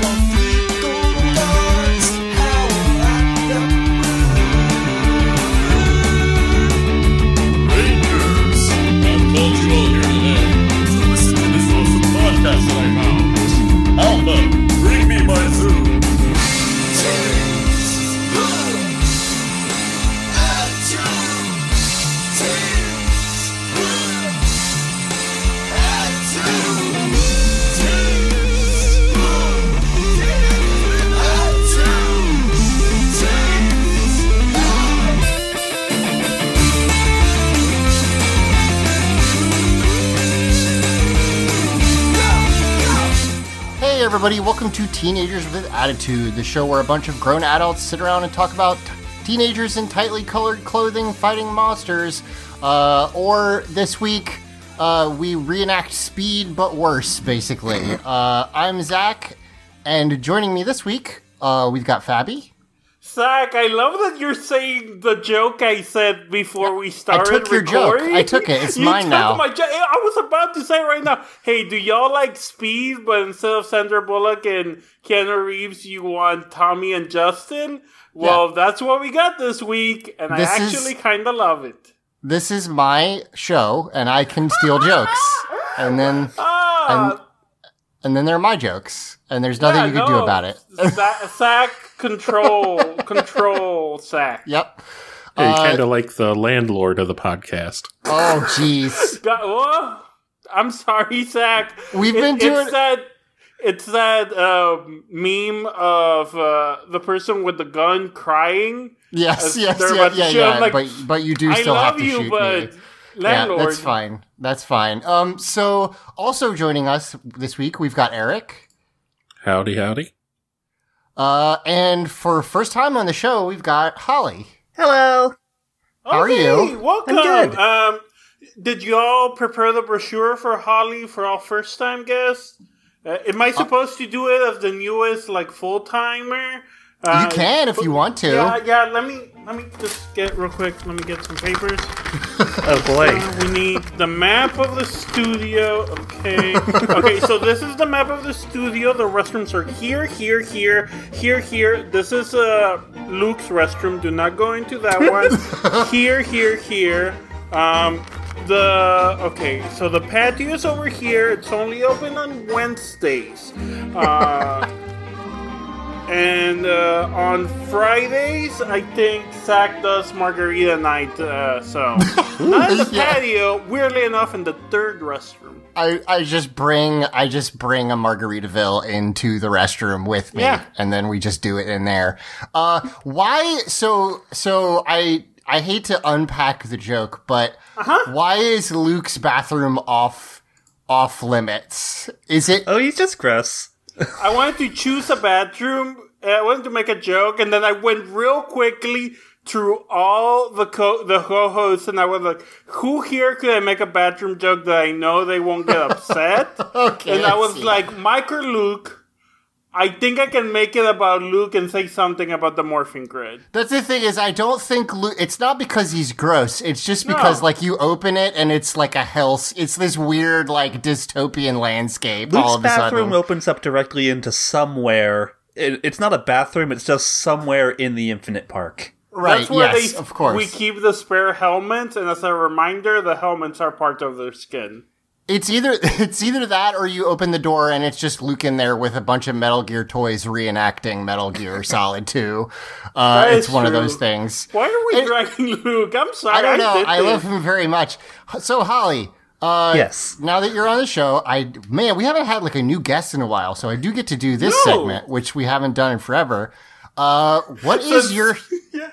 Alpha, bring me my food. Hey everybody, welcome to Teenagers with Attitude, the show where a bunch of grown adults sit around and talk about teenagers in tightly colored clothing fighting monsters, or this week, we reenact Speed, but worse, basically. I'm Zach, and joining me this week, we've got Fabi. Zach, I love that you're saying the joke I said before we started recording. I took your recording. Joke. I took it. It's mine now. I was about to say right now, hey, do y'all like Speed, but instead of Sandra Bullock and Keanu Reeves, you want Tommy and Justin? Well, that's what we got this week, and I actually kind of love it. This is my show, and I can steal jokes. And then there are my jokes, and there's nothing you can do about it. Sack, control, sack. Yep. Yeah, you're kind of like the landlord of the podcast. Oh, jeez. Oh, I'm sorry, Sack. We've been doing... It's that meme of the person with the gun crying. Yes. Like, but you do still have to shoot me. Landlord. Yeah, that's fine. So also joining us this week, we've got Eric. Howdy. And for first time on the show, we've got Holly. Hello. How are you? Welcome. I'm good. Did you all prepare the brochure for Holly for our first time guest? Am I supposed to do it as the newest, like, full timer? You can if you want to. Yeah. Let me just get real quick. Let me get some papers. Oh boy. We need the map of the studio. Okay. Okay. So this is the map of the studio. The restrooms are here. This is Luke's restroom. Do not go into that one. Here. So the patio is over here. It's only open on Wednesdays. And on Fridays, I think Zach does margarita night, so. Not in the patio, weirdly enough, in the third restroom. I just bring a Margaritaville into the restroom with me, and then we just do it in there. Why? So I hate to unpack the joke, but why is Luke's bathroom off limits? Is it? Oh, he's just gross. I wanted to choose a bathroom, and I wanted to make a joke, and then I went real quickly through all the co-hosts, and I was like, who here could I make a bathroom joke that I know they won't get upset? Okay, and I was like, Mike or Luke, I think I can make it about Luke and say something about the morphine grid. That's the thing is, I don't think Luke... It's not because he's gross. It's just because, you open it and it's like a hell... It's this weird, dystopian landscape Luke's all of a sudden. Luke's bathroom opens up directly into somewhere. It's not a bathroom. It's just somewhere in the infinite park. Right, that's where of course. We keep the spare helmets, and as a reminder, the helmets are part of their skin. It's either that or you open the door and it's just Luke in there with a bunch of Metal Gear toys reenacting Metal Gear Solid 2. It's one of those things. Why are we dragging Luke? I'm sorry. I don't know. I love him very much. So, Holly, yes. Now that you're on the show, we haven't had a new guest in a while, so I do get to do this segment, which we haven't done in forever. What is your... Yeah.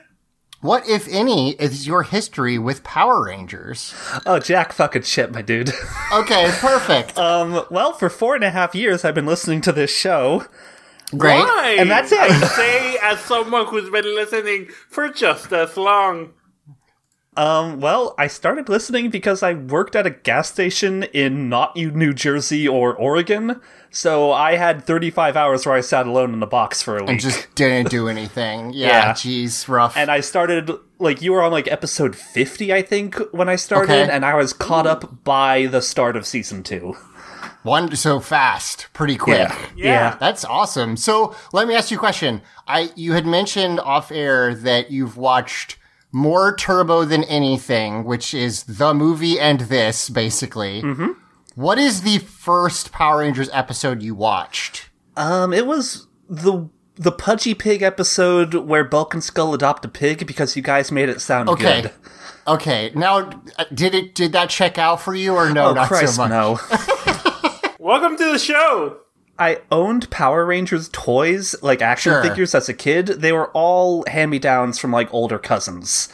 What, if any, is your history with Power Rangers? Oh, jack fucking shit, my dude. Okay, perfect. Well, for 4.5 years, I've been listening to this show. Great. Why? And that's it. I say as someone who's been listening for just as long. Well, I started listening because I worked at a gas station in not New Jersey or Oregon, so I had 35 hours where I sat alone in the box for a week. And just didn't do anything. Yeah, jeez, yeah. Rough. And I started, like, you were on, like, episode 50, I think, when I started, okay. And I was caught up by the start of season 2. One so fast, pretty quick. Yeah. That's awesome. So, let me ask you a question. You had mentioned off-air that you've watched... more Turbo than anything, which is the movie and this, basically. Mm-hmm. What is the first Power Rangers episode you watched? It was the Pudgy Pig episode where Bulk and Skull adopt a pig because you guys made it sound good. Okay, now, did that check out for you, or no, not Christ, so much? No. Welcome to the show! I owned Power Rangers toys, like action figures, as a kid. They were all hand-me-downs from, like, older cousins.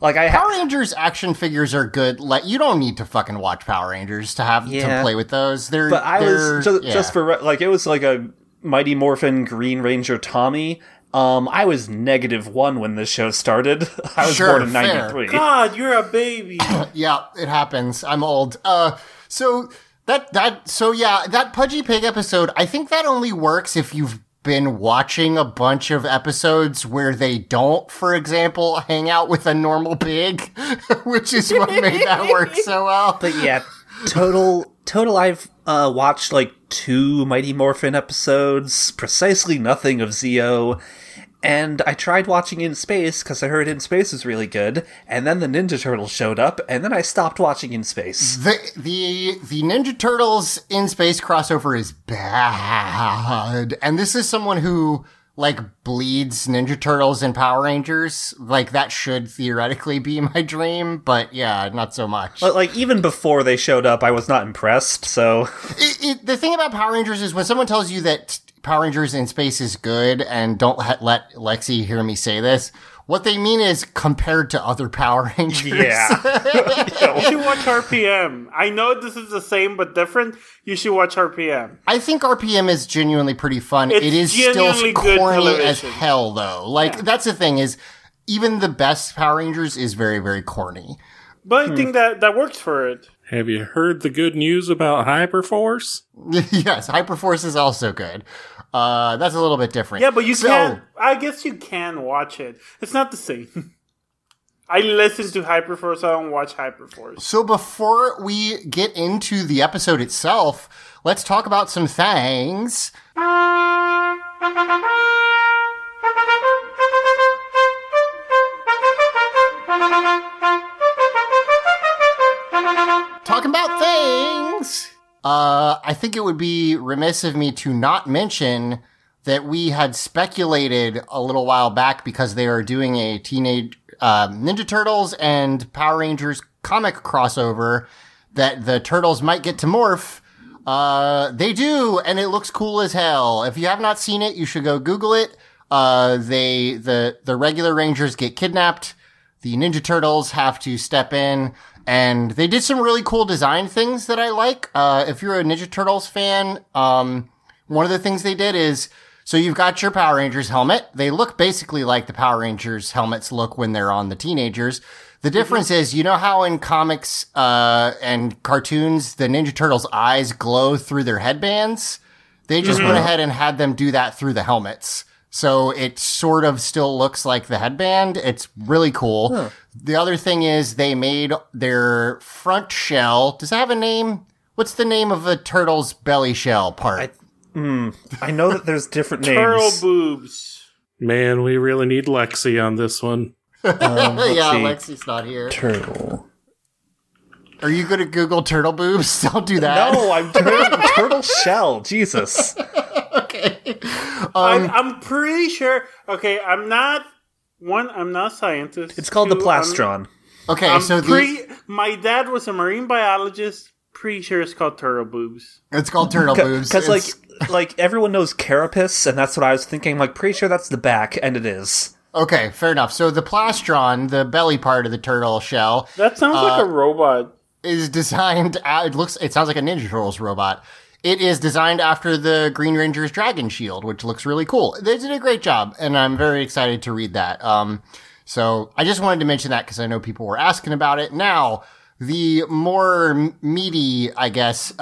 Like Power Rangers action figures are good. Like, you don't need to fucking watch Power Rangers to have to play with those. Just for like, it was like a Mighty Morphin, Green Ranger, Tommy. I was -1 when this show started. I was born in 93. God, you're a baby. Yeah, it happens. I'm old. That Pudgy Pig episode, I think that only works if you've been watching a bunch of episodes where they don't, for example, hang out with a normal pig, which is what made that work so well. But yeah, total, I've watched like 2 Mighty Morphin episodes, precisely nothing of Zeo, and I tried watching In Space because I heard In Space was really good, and then the Ninja Turtles showed up, and then I stopped watching In Space. The Ninja Turtles In Space crossover is bad, and this is someone who, like, bleeds Ninja Turtles and Power Rangers. Like, that should theoretically be my dream, but yeah, not so much. But, like, even before they showed up, I was not impressed, so... The thing about Power Rangers is when someone tells you that... Power Rangers In Space is good, and don't let Lexi hear me say this. What they mean is compared to other Power Rangers. Yeah. You should watch RPM. I know this is the same but different. You should watch RPM. I think RPM is genuinely pretty fun. It is still corny as hell, though. Like, that's the thing is, even the best Power Rangers is very, very corny. But I think that works for it. Have you heard the good news about Hyperforce? Yes, Hyperforce is also good. That's a little bit different. Yeah, but I guess you can watch it. It's not the same. I listen to Hyperforce, I don't watch Hyperforce. So before we get into the episode itself, let's talk about some things. Talking about things! I think it would be remiss of me to not mention that we had speculated a little while back because they are doing a teenage Ninja Turtles and Power Rangers comic crossover that the Turtles might get to morph. They do, and it looks cool as hell. If you have not seen it, you should go Google it. The regular Rangers get kidnapped. The Ninja Turtles have to step in. And they did some really cool design things that I like. If you're a Ninja Turtles fan, one of the things they did is, so you've got your Power Rangers helmet. They look basically like the Power Rangers helmets look when they're on the teenagers. The difference is, you know how in comics, and cartoons, the Ninja Turtles' eyes glow through their headbands? They just went ahead and had them do that through the helmets. So it sort of still looks like the headband. It's really cool. Huh. The other thing is they made their front shell. Does it have a name? What's the name of a turtle's belly shell part? I know that there's different names. Turtle boobs. Man, we really need Lexi on this one. Lexi's not here. Turtle. Are you going to Google turtle boobs? Don't do that. No, I'm turtle shell. Jesus. Okay. I'm pretty sure. Okay, I'm not one. I'm not a scientist. It's called the plastron. My dad was a marine biologist. Pretty sure it's called turtle boobs. It's called turtle boobs because like like, everyone knows carapace, and that's what I was thinking. Like, pretty sure that's the back, and it is. Okay, fair enough. So the plastron, the belly part of the turtle shell... That sounds like a robot. ...is designed... It sounds like a Ninja Turtles robot. It is designed after the Green Ranger's dragon shield, which looks really cool. They did a great job, and I'm very excited to read that. So I just wanted to mention that because I know people were asking about it. Now, the more meaty, I guess,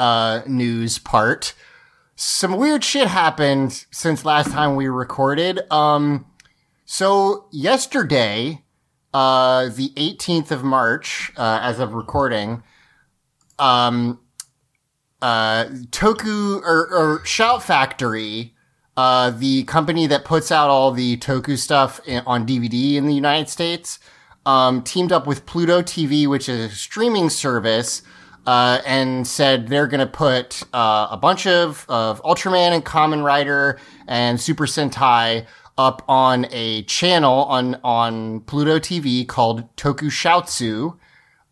news part... Some weird shit happened since last time we recorded. So yesterday, the 18th of March, as of recording, Shout Factory, the company that puts out all the Toku stuff on DVD in the United States, teamed up with Pluto TV, which is a streaming service, and said they're going to put a bunch of Ultraman and Kamen Rider and Super Sentai up on a channel on Pluto TV called Tokushoutsu.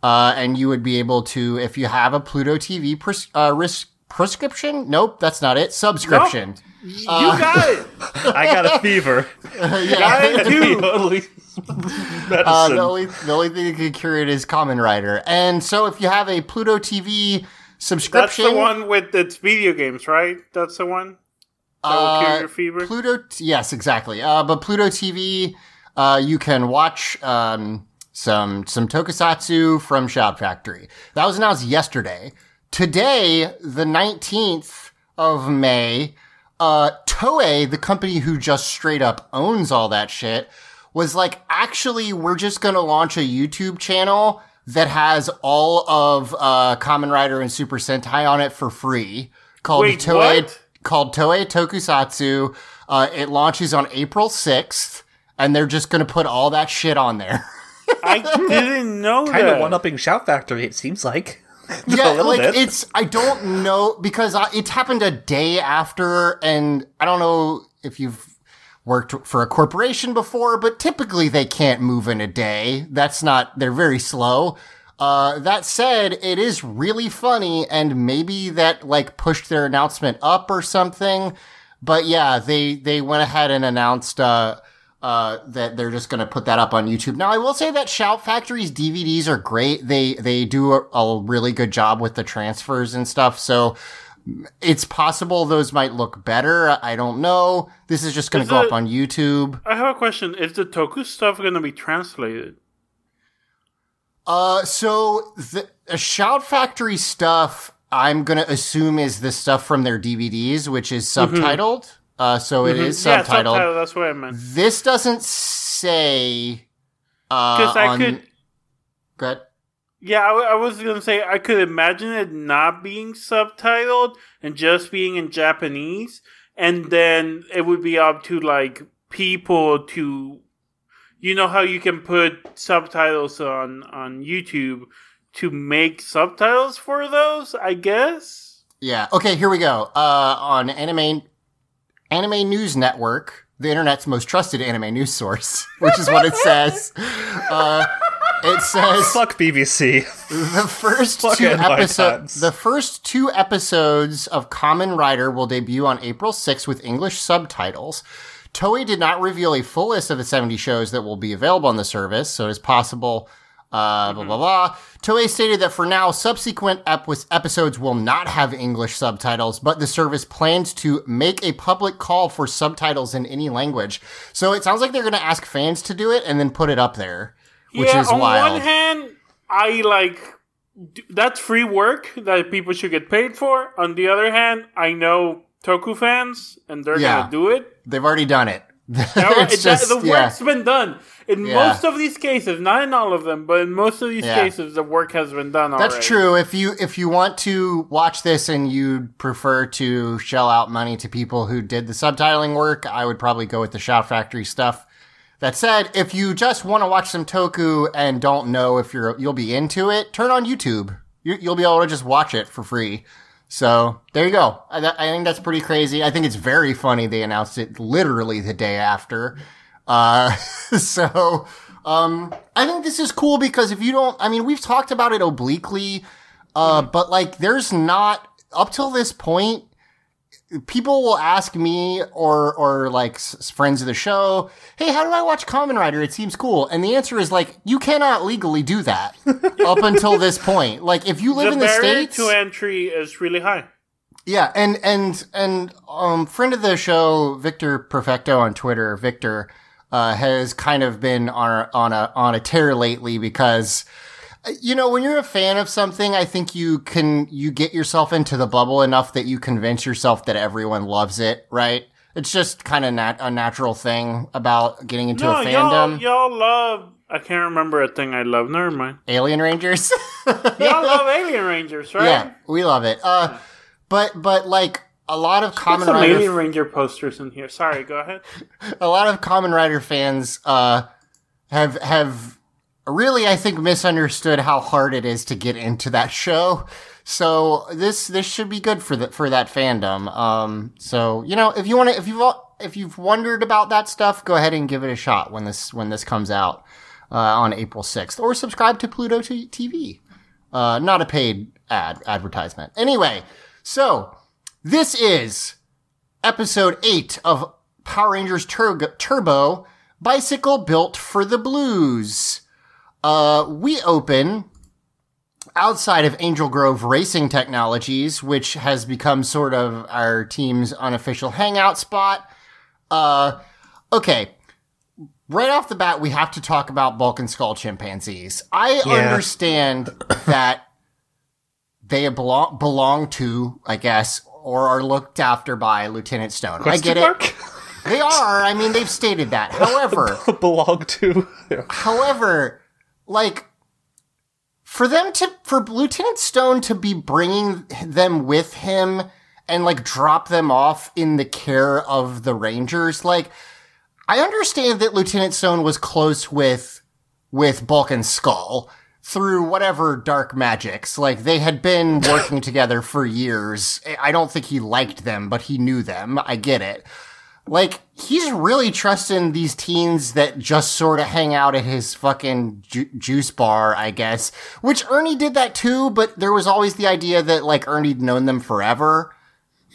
And you would be able to, if you have a Pluto TV prescription? Nope, that's not it. Subscription. Nope. You got it. I got a fever. Yeah, I do. The only thing that can cure it is Kamen Rider. And so if you have a Pluto TV subscription... That's the one with its video games, right? That's the one that will cure your fever? Yes, exactly. But Pluto TV, you can watch some tokusatsu from Shout Factory. That was announced yesterday. Today, the 19th of May... Toei, the company who just straight up owns all that shit, was like, actually, we're just going to launch a YouTube channel that has all of Kamen Rider and Super Sentai on it for free, called Toei Tokusatsu. It launches on April 6th, and they're just going to put all that shit on there. I didn't know that. Kind of one-upping Shout Factory, it seems like. Yeah, like, I don't know, because it's happened a day after, and I don't know if you've worked for a corporation before, but typically they can't move in a day. They're very slow. That said, it is really funny, and maybe that, like, pushed their announcement up or something, but yeah, they went ahead and announced, that they're just going to put that up on YouTube. Now, I will say that Shout Factory's DVDs are great. They do a really good job with the transfers and stuff. So it's possible those might look better. I don't know. This is just going to go up on YouTube. I have a question. Is the Toku stuff going to be translated? So the Shout Factory stuff, I'm going to assume, is the stuff from their DVDs, which is subtitled. Mm-hmm. So it is subtitled. Yeah, that's what I meant. This doesn't say... Go ahead. Yeah, I was going to say, I could imagine it not being subtitled and just being in Japanese, and then it would be up to, like, people to... You know how you can put subtitles on YouTube to make subtitles for those, I guess? Yeah, okay, here we go. On Anime News Network, the internet's most trusted anime news source, which is what it says. It says, "Fuck BBC." The first two episodes of Kamen Rider will debut on April 6th with English subtitles. Toei did not reveal a full list of the 70 shows that will be available on the service, so it is possible. Blah, blah, blah. Toei stated that for now, subsequent episodes will not have English subtitles, but the service plans to make a public call for subtitles in any language. So it sounds like they're going to ask fans to do it and then put it up there, which is wild. On one hand, I that's free work that people should get paid for. On the other hand, I know Toku fans, and they're going to do it. They've already done it. Work's been done. In most of these cases, not in all of them, but in most of these cases, the work has been done already. That's true. If you want to watch this and you prefer to shell out money to people who did the subtitling work, I would probably go with the Shout Factory stuff. That said, if you just want to watch some Toku and don't know if you'll be into it, turn on YouTube. You'll be able to just watch it for free. So there you go. I think that's pretty crazy. I think it's very funny they announced it literally the day after. So I think this is cool because we've talked about it obliquely, but like, there's not, up till this point, people will ask me or like friends of the show, hey, how do I watch Kamen Rider? It seems cool. And the answer is like, you cannot legally do that up until this point. Like if you live in the States. The barrier to entry is really high. Yeah. And friend of the show, Victor Perfecto on Twitter, Victor, has kind of been on a tear lately because, you know, when you're a fan of something, I think you get yourself into the bubble enough that you convince yourself that everyone loves it, right? It's just kind of a natural thing about getting into a fandom. Y'all love, I can't remember a thing I love, never mind. Alien Rangers? Y'all love Alien Rangers, right? Yeah, we love it. But like, a lot of Kamen Rider... Alien Ranger posters in here, sorry, go ahead. A lot of Kamen Rider fans have really, I think, misunderstood how hard it is to get into that show. So this should be good for that fandom. So you know, if you've wondered about that stuff, go ahead and give it a shot when this comes out on April 6th, or subscribe to Pluto TV. Not a paid advertisement. Anyway, so this is episode 8 of Power Rangers Turbo Bicycle Built for the Blues. We open outside of Angel Grove Racing Technologies, which has become sort of our team's unofficial hangout spot. Okay. Right off the bat, we have to talk about Bulk and Skull chimpanzees. I understand that they belong to, I guess, or are looked after by Lieutenant Stone. I get it. They are. I mean, they've stated that. However, belong to. Yeah. However, like, for Lieutenant Stone to be bringing them with him and, like, drop them off in the care of the Rangers, like, I understand that Lieutenant Stone was close with Bulk and Skull through whatever dark magics. Like, they had been working together for years. I don't think he liked them, but he knew them. I get it. Like, he's really trusting these teens that just sort of hang out at his fucking juice bar, I guess. Which Ernie did that too, but there was always the idea that, like, Ernie'd known them forever.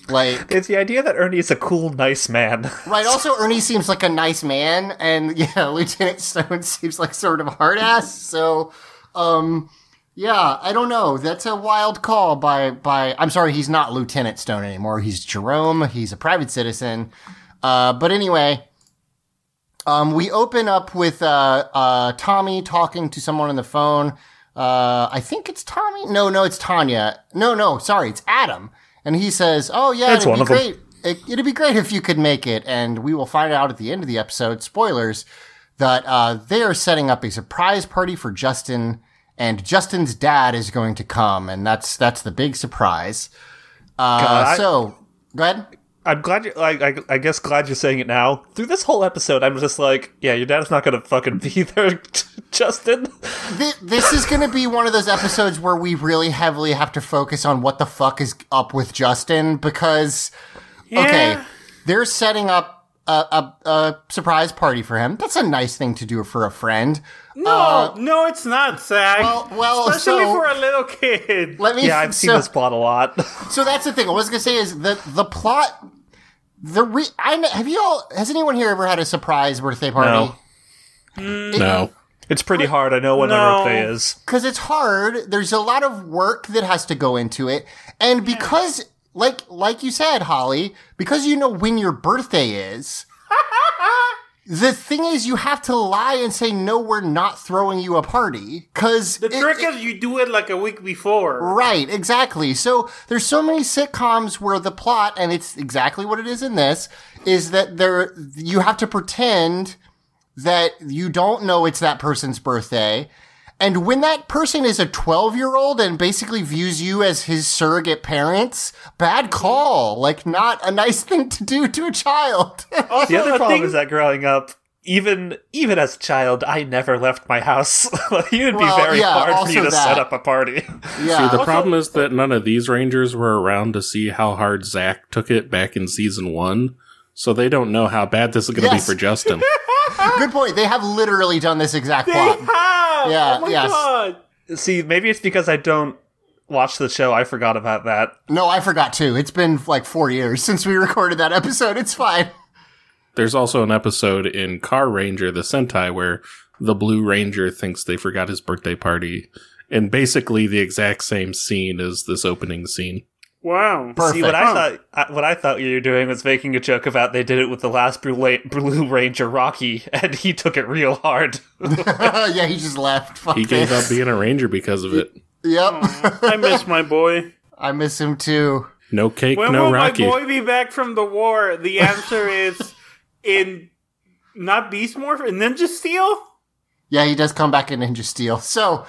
Like, it's the idea that Ernie is a cool, nice man. Right, also Ernie seems like a nice man, and yeah, Lieutenant Stone seems like sort of a hard ass, so, yeah, I don't know. That's a wild call by I'm sorry, he's not Lieutenant Stone anymore, he's Jerome, he's a private citizen. But anyway, we open up with Tommy talking to someone on the phone. I think it's Tommy. No, it's Tanya. No, sorry, it's Adam. And he says, "Oh yeah, it'd be great. It'd be great if you could make it." And we will find out at the end of the episode, spoilers, that they are setting up a surprise party for Justin, and Justin's dad is going to come, and that's the big surprise. So go ahead. I'm glad you, glad you're saying it now. Through this whole episode, I'm just like, yeah, your dad's not going to fucking be there, Justin. This is going to be one of those episodes where we really heavily have to focus on what the fuck is up with Justin, because, okay, they're setting up a surprise party for him. That's a nice thing to do for a friend. No, it's not, Zach. Well, especially for a little kid. I've seen this plot a lot. So that's the thing. What I was gonna say is the plot. Has anyone here ever had a surprise birthday party? No. No. It's pretty hard. I know what my birthday is. Because it's hard. There's a lot of work that has to go into it, and because, like you said, Holly, because you know when your birthday is. The thing is, you have to lie and say, no, we're not throwing you a party. The trick is you do it like a week before. Right, exactly. So there's so many sitcoms where the plot, and it's exactly what it is in this, is that you have to pretend that you don't know it's that person's birthday. And when that person is a 12-year-old and basically views you as his surrogate parents, bad call. Like, not a nice thing to do to a child. Also, the other problem is that growing up, even as a child, I never left my house. It would be very hard for you to set up a party. Yeah. See, the problem is that none of these Rangers were around to see how hard Zach took it back in season 1. So they don't know how bad this is going to be for Justin. Good point. They have literally done this exact plot. Yeah. Oh my God. See, maybe it's because I don't watched the show, I forgot about that. No, I forgot too. It's been like 4 years since we recorded that episode. It's fine. There's also an episode in Car Ranger, the Sentai, where the Blue Ranger thinks they forgot his birthday party. And basically the exact same scene as this opening scene. Wow. Perfect. See, what I thought you were doing was making a joke about they did it with the last Blue Ranger, Rocky, and he took it real hard. Yeah, he just left. He gave up being a ranger because of it. Yep. Oh, I miss my boy. I miss him too. No cake, when no Rocky. When will my boy be back from the war? The answer is in not Beast Morph, in Ninja Steel? Yeah, he does come back in Ninja Steel. So...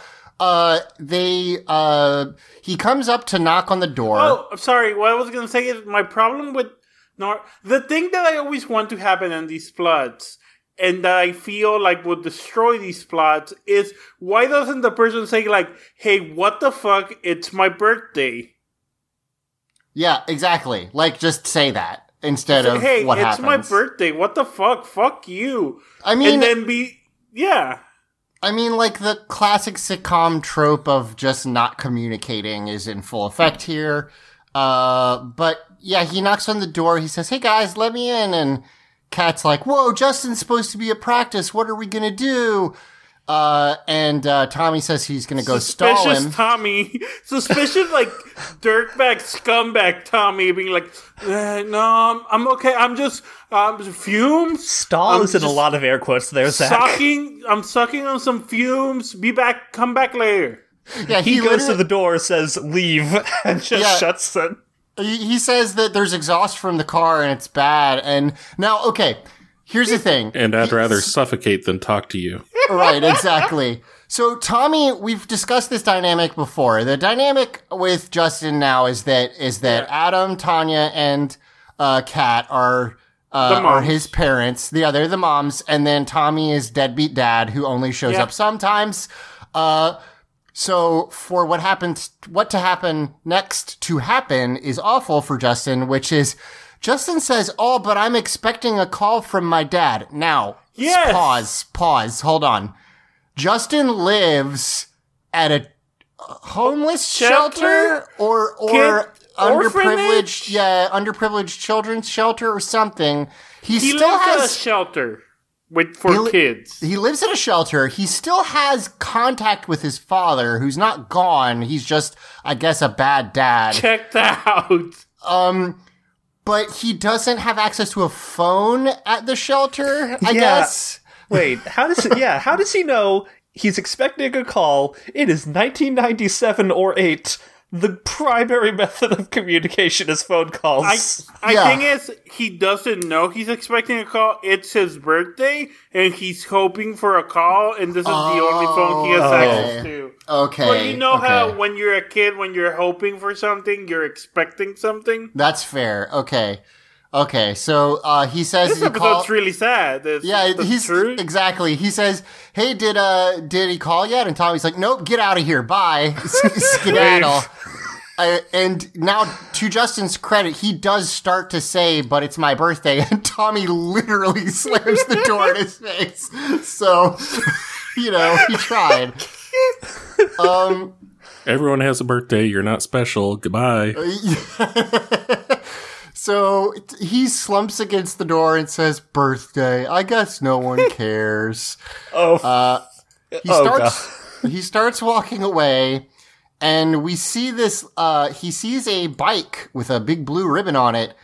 he comes up to knock on the door. Oh, sorry. What I was going to say is my problem with the thing that I always want to happen in these plots and that I feel like would destroy these plots is why doesn't the person say like, hey, what the fuck? It's my birthday. Yeah, exactly. Like, just say that instead of hey, what happens. Hey, it's my birthday. What the fuck? Fuck you. I mean, and then yeah. I mean, like, the classic sitcom trope of just not communicating is in full effect here. But, yeah, he knocks on the door. He says, hey, guys, let me in. And Kat's like, whoa, Justin's supposed to be at practice. What are we going to do? And Tommy says he's going to go stall him. Suspicious Tommy. Suspicious, like, dirtbag, scumbag Tommy being like, no, I'm okay. I'm just... fumes? Stall is in a lot of air quotes there, Zach. I'm sucking on some fumes. Be back. Come back later. Yeah, he goes to the door, says leave, and just shuts it. He says that there's exhaust from the car and it's bad. And now, okay, here's the thing. And I'd rather suffocate than talk to you. Right, exactly. So, Tommy, we've discussed this dynamic before. The dynamic with Justin now is that Adam, Tanya, and Kat are his parents. Yeah, they're the moms. And then Tommy is deadbeat dad who only shows up sometimes. So for what to happen next to happen is awful for Justin, which is Justin says, oh, but I'm expecting a call from my dad. Now, yes. Pause, hold on. Justin lives at a homeless shelter or underprivileged, underprivileged children's shelter or something. He still lives at a shelter for kids. He lives at a shelter. He still has contact with his father, who's not gone. He's just, I guess, a bad dad. Check that out. But he doesn't have access to a phone at the shelter. I guess. Wait, how does he know he's expecting a call? It is 1997 or 8. The primary method of communication is phone calls. Thing is, he doesn't know he's expecting a call. It's his birthday, and he's hoping for a call, and this is the only phone he has access to. Okay. Well, you know how when you're a kid, when you're hoping for something, you're expecting something? That's fair. Okay, so he says... This episode's really sad. He's true. Exactly. He says, hey, did he call yet? And Tommy's like, nope, get out of here. Bye. Skedaddle. And now, to Justin's credit, he does start to say, but it's my birthday. And Tommy literally slams the door in his face. So, he tried. Everyone has a birthday. You're not special. Goodbye. So he slumps against the door and says, birthday, I guess no one cares. He starts walking away, and we see this, he sees a bike with a big blue ribbon on it,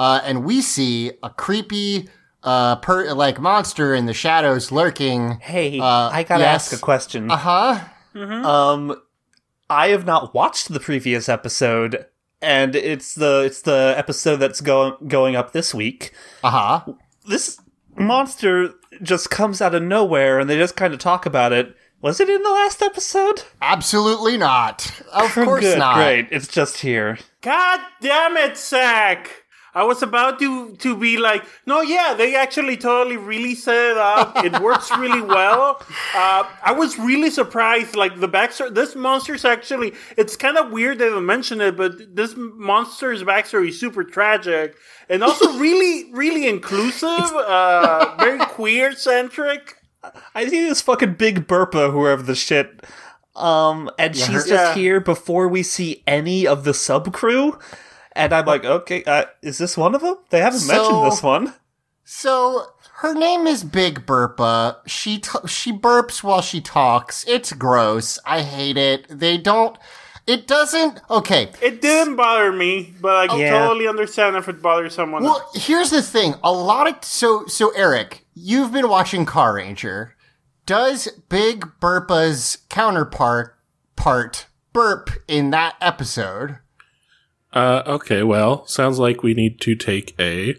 and we see a creepy, monster in the shadows lurking. Hey, I gotta ask a question. Uh-huh. Mm-hmm. I have not watched the previous episode. And it's the episode that's going up this week. Uh-huh. This monster just comes out of nowhere, and they just kind of talk about it. Was it in the last episode? Absolutely not. Of course not. Great. It's just here. God damn it, Zach! I was about to be like, no, yeah, they actually totally really set it up. It works really well. I was really surprised. Like, the backstory, this monster's actually, it's kind of weird they don't mention it, but this monster's backstory is super tragic and also really, really inclusive, very queer-centric. I see this fucking Big Bertha, whoever the shit... And she's just here before we see any of the sub-crew. And I'm like, okay, is this one of them? They haven't mentioned this one. So, her name is Big Bertha. She burps while she talks. It's gross. I hate it. It doesn't... Okay. It didn't bother me, but I can totally understand if it bothers someone else. Well, here's the thing. A lot of... So, Eric, you've been watching Car Ranger. Does Big Bertha's counterpart burp in that episode? Okay, well, sounds like we need to take a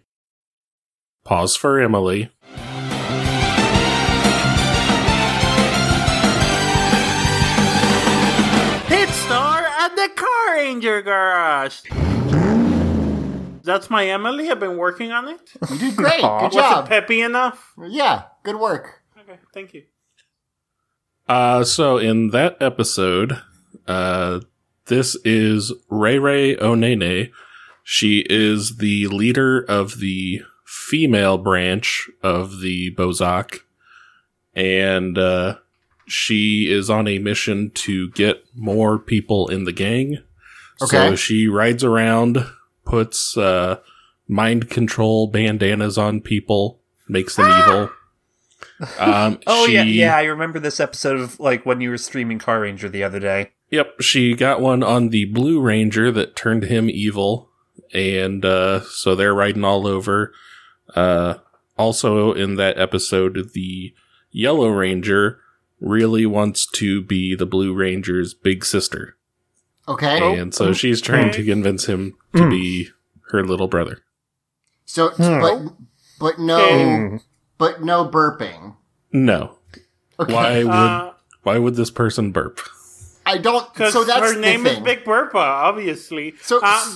pause for Emily. Ranger Garage. That's my Emily. I've been working on it. You did great. Good job. Was it peppy enough? Yeah. Good work. Okay. Thank you. So in that episode, this is Ray Onene. She is the leader of the female branch of the Bozak. And, she is on a mission to get more people in the gang. Okay. So she rides around, puts mind control bandanas on people, makes them evil. I remember this episode of like when you were streaming Car Ranger the other day. Yep, she got one on the Blue Ranger that turned him evil, and so they're riding all over. Also in that episode, the Yellow Ranger really wants to be the Blue Ranger's big sister. Okay. And so she's trying to convince him to be her little brother. So, but no burping. No. Okay. Why would this person burp? I don't. So that's her name is Big Bertha, obviously. So I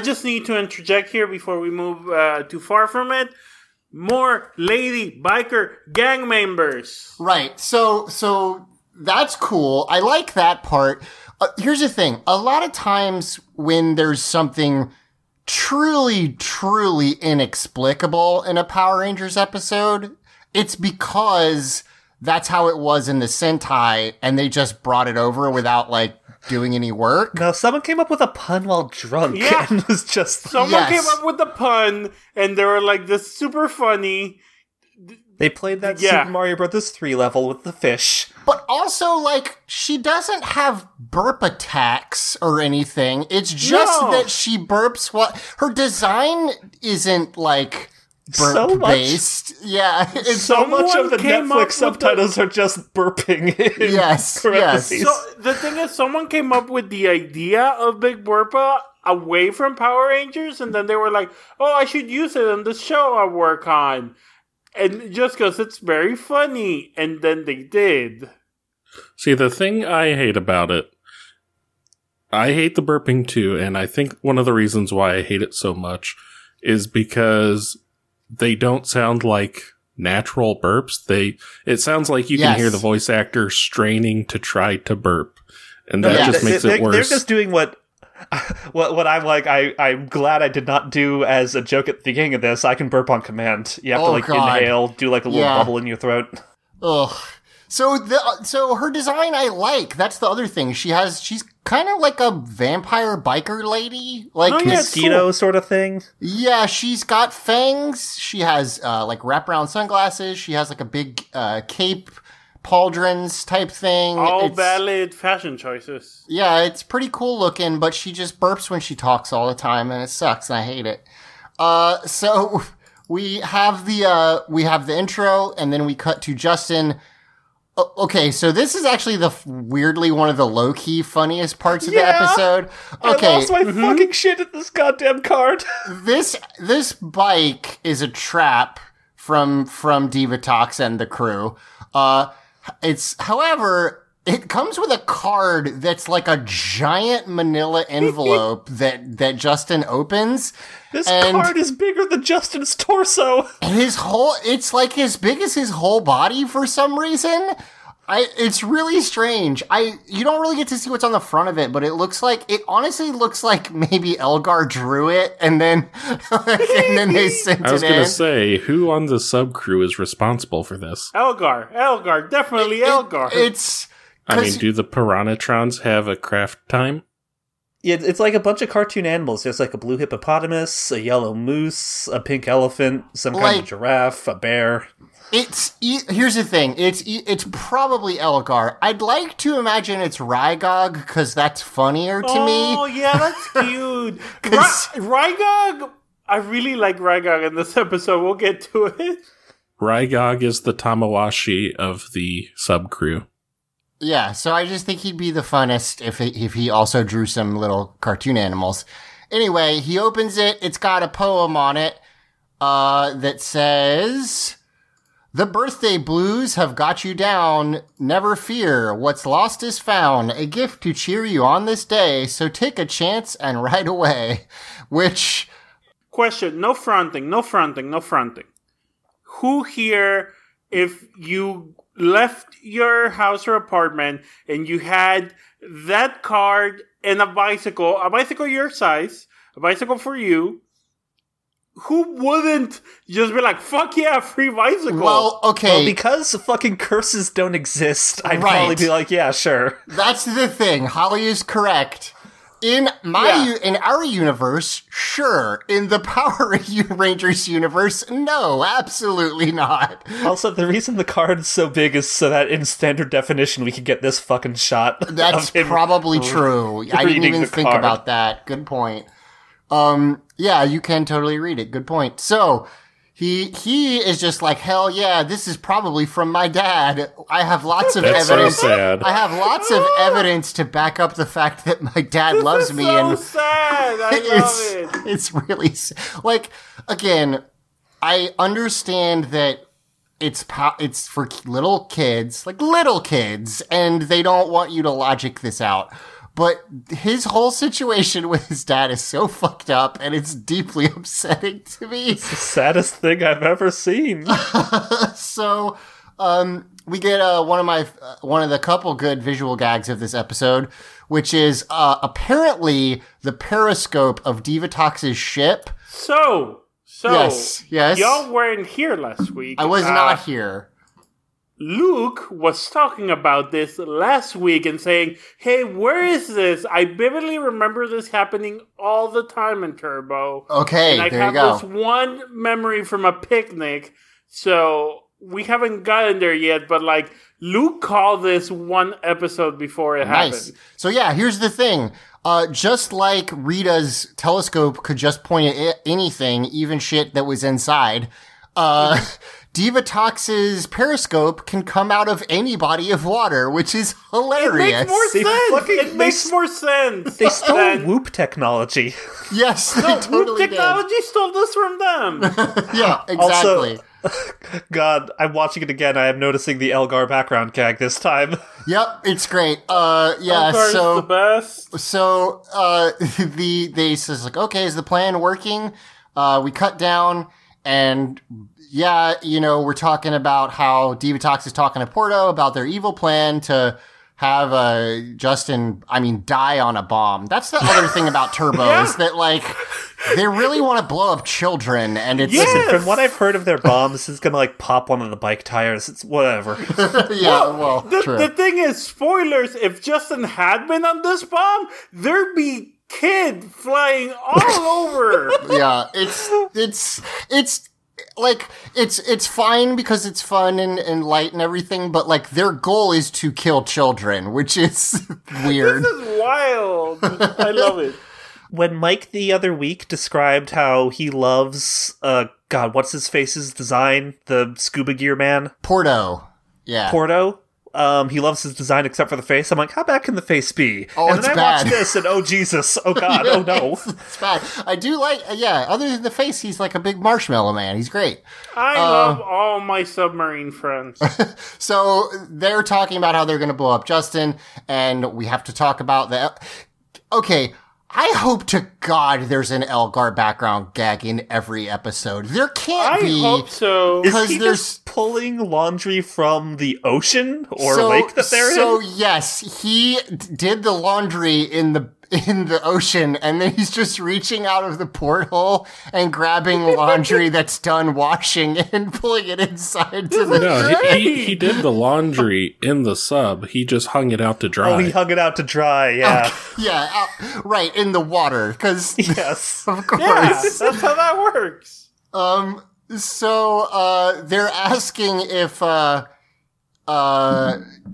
just need to interject here before we move too far from it. More lady biker gang members. Right. So that's cool. I like that part. Here's the thing. A lot of times when there's something truly inexplicable in a Power Rangers episode, it's because that's how it was in the Sentai and they just brought it over without like doing any work. No, someone came up with a pun while drunk. Yeah. And was just... Someone came up with a pun, and they were like, this is super funny. They played that Super Mario Brothers 3 level with the fish. But also, like, she doesn't have burp attacks or anything. It's just that she burps while... Her design isn't, like... burp-based. So yeah. So much of the Netflix subtitles are just burping. Yes. So the thing is, someone came up with the idea of Big Bertha away from Power Rangers, and then they were like, oh, I should use it on the show I work on. And just because it's very funny. And then they did. See, the thing I hate about it, I hate the burping too, and I think one of the reasons why I hate it so much is because... they don't sound like natural burps. It sounds like you can hear the voice actor straining to try to burp. And that just makes it worse. They're just doing what I'm like, I'm glad I did not do as a joke at the beginning of this. I can burp on command. You have to inhale, do like a little bubble in your throat. Ugh. So her design I like. That's the other thing. She's kind of like a vampire biker lady, like mosquito sort of thing. Yeah, she's got fangs. She has like wraparound sunglasses. She has like a big cape, pauldrons type thing. All valid fashion choices. Yeah, it's pretty cool looking, but she just burps when she talks all the time, and it sucks. And I hate it. So we have the intro, and then we cut to Justin. Okay, so this is actually the weirdly one of the low-key funniest parts of the episode. Okay, I lost my fucking shit at this goddamn card. This bike is a trap from Divatox and the crew. However, it comes with a card that's like a giant manila envelope that Justin opens. This card is bigger than Justin's torso. It's like as big as his whole body for some reason. It's really strange. You don't really get to see what's on the front of it, but it honestly looks like maybe Elgar drew it and then they sent it in. I was going to say, who on the subcrew is responsible for this? Elgar, definitely Elgar. It's... I mean, do the Piranatrons have a craft time? Yeah, it's like a bunch of cartoon animals. There's like a blue hippopotamus, a yellow moose, a pink elephant, some kind of giraffe, a bear. Here's the thing. It's probably Elgar. I'd like to imagine it's Rygog, because that's funnier to me. Oh, yeah, that's cute. Rygog, I really like Rygog in this episode. We'll get to it. Rygog is the Tamawashi of the subcrew. Yeah, so I just think he'd be the funnest if he also drew some little cartoon animals. Anyway, he opens it. It's got a poem on it that says, "The birthday blues have got you down. Never fear. What's lost is found. A gift to cheer you on this day. So take a chance and ride away." Which... Question. No fronting. Who here, if you left your house or apartment and you had that card and a bicycle your size, a bicycle for you, who wouldn't just be like, fuck yeah, free bicycle? Well, okay. Well, because fucking curses don't exist, I'd probably be like, yeah, sure. That's the thing. Holly is correct. In our universe, sure. In the Power Rangers universe, no, absolutely not. Also, the reason the card's so big is so that in standard definition we could get this fucking shot. That's probably true. I didn't even think about that. Good point. Yeah, you can totally read it. Good point. So he is just like, hell yeah, this is probably from my dad. I have lots of evidence. So sad. I have lots of evidence to back up the fact that my dad loves me. So sad. I love it. It's really like, again, I understand that it's for little kids, and they don't want you to logic this out. But his whole situation with his dad is so fucked up, and it's deeply upsetting to me. It's the saddest thing I've ever seen. So, we get one of the couple good visual gags of this episode, which is apparently the periscope of Divatox's ship. So yes, y'all weren't here last week. I was not here. Luke was talking about this last week and saying, hey, where is this? I vividly remember this happening all the time in Turbo. Okay, there you go. And I have this one memory from a picnic, so we haven't gotten there yet, but like Luke called this one episode before it happened. So yeah, here's the thing. Just like Rita's telescope could just point at anything, even shit that was inside, Divatox's periscope can come out of any body of water, which is hilarious. It makes more sense. They stole Whoop technology. Yes, Whoop technology stole this from them. Yeah, exactly. Also, God, I'm watching it again. I am noticing the Elgar background gag this time. Yep, it's great. Elgar's the best. So they says like, okay, is the plan working? We cut down and. Yeah, you know, we're talking about how Divatox is talking to Porto about their evil plan to have Justin, die on a bomb. That's the other thing about Turbo is that, like, they really want to blow up children, and it's... Listen, from what I've heard of their bombs, it's going to, like, pop one of the bike tires. It's whatever. True. The thing is, spoilers, if Justin had been on this bomb, there'd be kid flying all over. Yeah, it's... Like, it's fine because it's fun and light and everything, but, like, their goal is to kill children, which is weird. This is wild. I love it. When Mike the other week described how he loves, what's his face's design? The scuba gear man? Porto. Yeah. Porto? He loves his design except for the face. I'm like, how bad can the face be? Oh, it's bad. Watch this and oh Jesus, oh God, yeah, oh no. It's bad. I do like, other than the face, he's like a big marshmallow man. He's great. I love all my submarine friends. So they're talking about how they're going to blow up Justin, and we have to talk about that. Okay. I hope to God there's an Elgar background gag in every episode. There can't be. I hope so. Is he just pulling laundry from the ocean or lake that they're in? So yes, he did the laundry in the in the ocean, and then he's just reaching out of the porthole and grabbing laundry that's done washing and pulling it inside to the he did the laundry in the sub. He just hung it out to dry. Oh, he hung it out to dry, yeah. Right, in the water, because... Yes. Of course. Yeah, that's how that works. So they're asking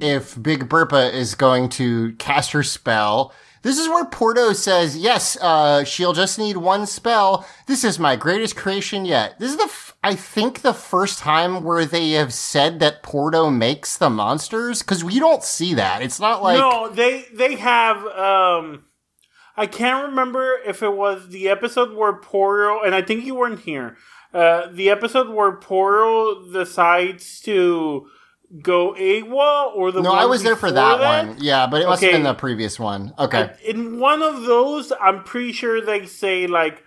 if Big Bertha is going to cast her spell. This is where Porto says, yes, she'll just need one spell. This is my greatest creation yet. This is I think the first time where they have said that Porto makes the monsters, because we don't see that. It's not like... No, they have... I can't remember if it was the episode where Porto... And I think you weren't here. The episode where Porto decides to... Go AWOL or the... No, I was there for that one. Yeah, but it must have been the previous one. Okay. In one of those, I'm pretty sure they say, like,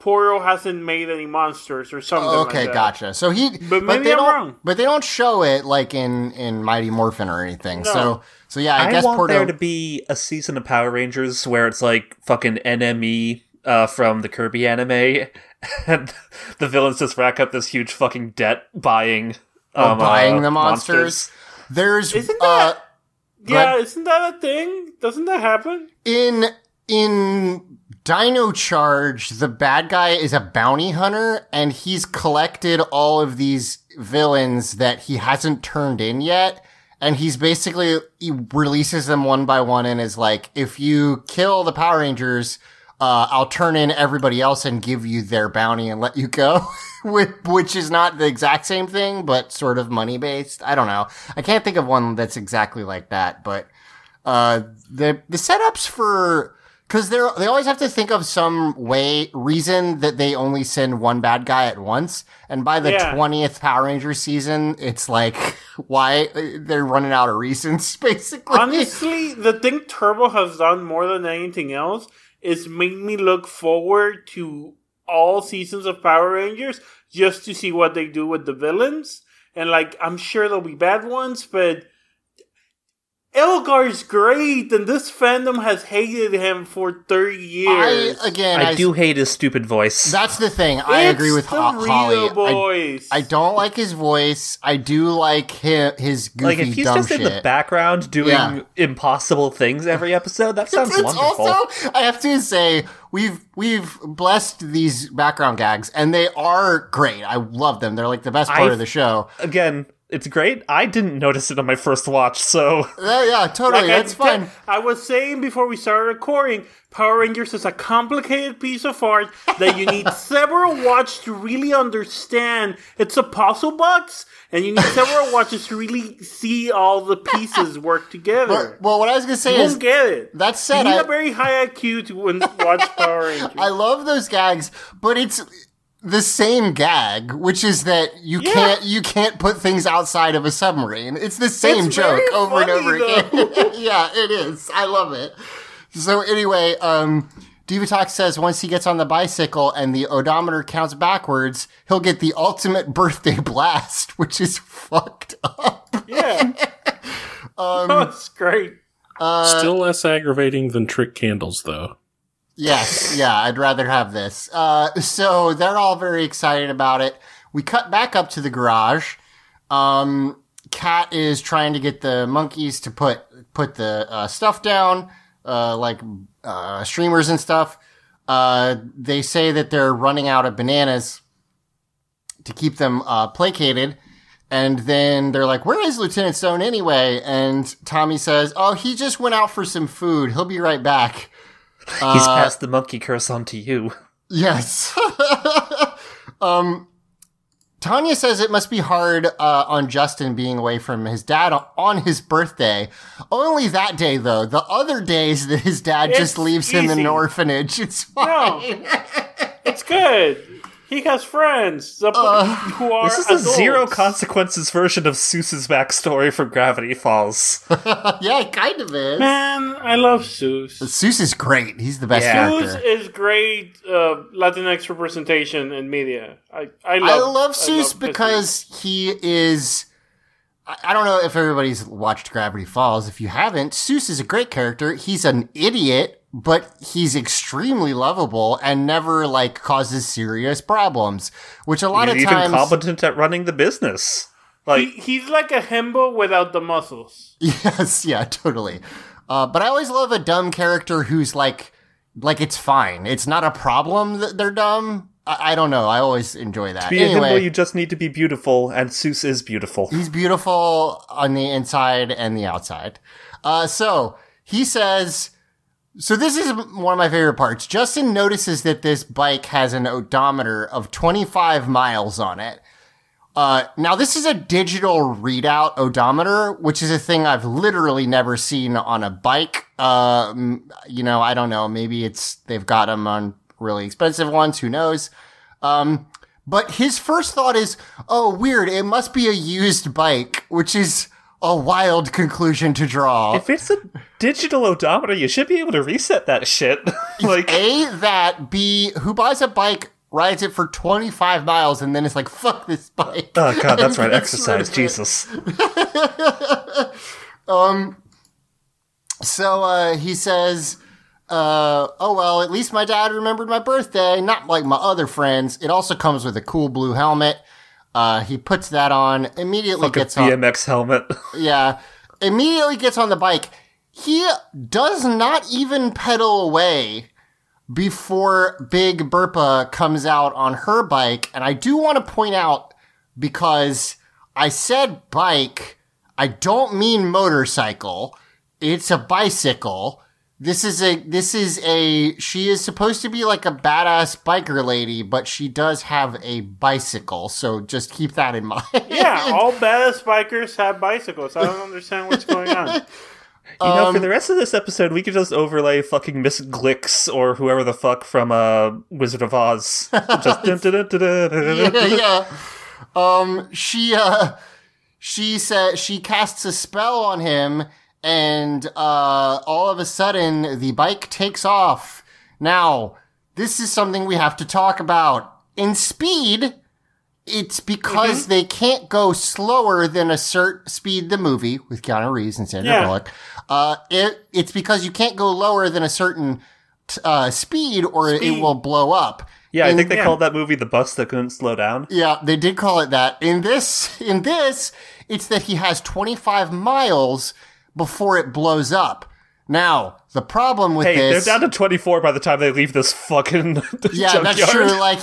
Porto hasn't made any monsters or something like that. Okay, gotcha. So he... But maybe I'm wrong. But they don't show it, like, in Mighty Morphin or anything. No. So yeah, I guess Porto... I want there to be a season of Power Rangers where it's, like, fucking NME from the Kirby anime, and the villains just rack up this huge fucking debt buying... buying the monsters. There's isn't that a thing? Doesn't that happen? In Dino Charge, the bad guy is a bounty hunter, and he's collected all of these villains that he hasn't turned in yet, and he releases them one by one and is like, if you kill the Power Rangers, I'll turn in everybody else and give you their bounty and let you go. Which is not the exact same thing, but sort of money-based. I don't know. I can't think of one that's exactly like that, but the setups for... Because they always have to think of some reason that they only send one bad guy at once. And by the 20th Power Rangers season, it's like, why? They're running out of reasons, basically. Honestly, the thing Turbo has done more than anything else is make me look forward to... all seasons of Power Rangers just to see what they do with the villains. And, like, I'm sure there'll be bad ones, but Elgar's great, and this fandom has hated him for 30 years. I do hate his stupid voice. That's the thing. I agree with Holly. Voice. I don't like his voice. I do like his goofy dumb shit. Like, if he's just in the background doing impossible things every episode, that sounds wonderful. Also, I have to say, we've blessed these background gags, and they are great. I love them. They're, like, the best part of the show. Again... It's great. I didn't notice it on my first watch, so... Yeah, totally. That's fine. I was saying before we started recording, Power Rangers is a complicated piece of art that you need several watches to really understand. It's a puzzle box, and you need several watches to really see all the pieces work together. Well, what I was going to say is... You won't get it. That said, you need a very high IQ to watch Power Rangers. I love those gags, but it's... the same gag, which is that you can't put things outside of a submarine. It's the same joke over and over again. Yeah, it is. I love it. So anyway, Divatox says once he gets on the bicycle and the odometer counts backwards, he'll get the ultimate birthday blast, which is fucked up. Yeah. That's great. Still less aggravating than trick candles, though. Yes, yeah, I'd rather have this. So they're all very excited about it. We cut back up to the garage. Kat is trying to get the monkeys to put the stuff down, like streamers and stuff. They say that they're running out of bananas to keep them placated. And then they're like, where is Lieutenant Stone anyway? And Tommy says, oh, he just went out for some food. He'll be right back. He's passed the monkey curse on to you. Yes. Tanya says it must be hard on Justin being away from his dad on his birthday. Only that day, though. The other days that his dad just leaves him in an orphanage. It's fine. No, it's good. He has friends who are adults. This is a zero consequences version of Soos's backstory from Gravity Falls. Yeah, it kind of is. Man, I love Soos. Soos is great. He's the best character. Soos is great Latinx representation in media. I love Soos because he is... I don't know if everybody's watched Gravity Falls. If you haven't, Soos is a great character. He's an idiot, but he's extremely lovable and never, like, causes serious problems, which a lot of times... He's even competent at running the business. Like he's like a himbo without the muscles. Yes, yeah, totally. But I always love a dumb character who's like it's fine. It's not a problem that they're dumb. I don't know. I always enjoy that. To be a himbo, you just need to be beautiful, and Soos is beautiful. He's beautiful on the inside and the outside. So he says... So this is one of my favorite parts. Justin notices that this bike has an odometer of 25 miles on it. Now this is a digital readout odometer, which is a thing I've literally never seen on a bike. You know, I don't know. Maybe it's, they've got them on really expensive ones. Who knows? But his first thought is, oh, weird. It must be a used bike, which is a wild conclusion to draw. If it's a digital odometer, you should be able to reset that shit. Like A, that. B, who buys a bike, rides it for 25 miles, and then it's like, fuck this bike. Oh, God, that's right. Exercise, Jesus. So he says, oh, well, at least my dad remembered my birthday, not like my other friends. It also comes with a cool blue helmet. He puts that on, immediately gets on... BMX helmet. Yeah. Immediately gets on the bike. He does not even pedal away before Big Bertha comes out on her bike. And I do want to point out, because I said bike, I don't mean motorcycle. It's a bicycle. She is supposed to be like a badass biker lady, but she does have a bicycle, so just keep that in mind. Yeah, all badass bikers have bicycles. I don't understand what's going on. You know, for the rest of this episode, we could just overlay fucking Miss Glicks or whoever the fuck from Wizard of Oz. Just yeah. She says she casts a spell on him. And all of a sudden, the bike takes off. Now, this is something we have to talk about. In Speed, it's because they can't go slower than a certain speed, the movie, with Keanu Reeves and Sandra Bullock. It's because you can't go lower than a certain speed or it will blow up. Yeah, I think they called that movie The Bus That Couldn't Slow Down. Yeah, they did call it that. In this, it's that he has 25 miles before it blows up. Now, the problem with this... They're down to 24 by the time they leave this fucking junkyard. That's true. Like,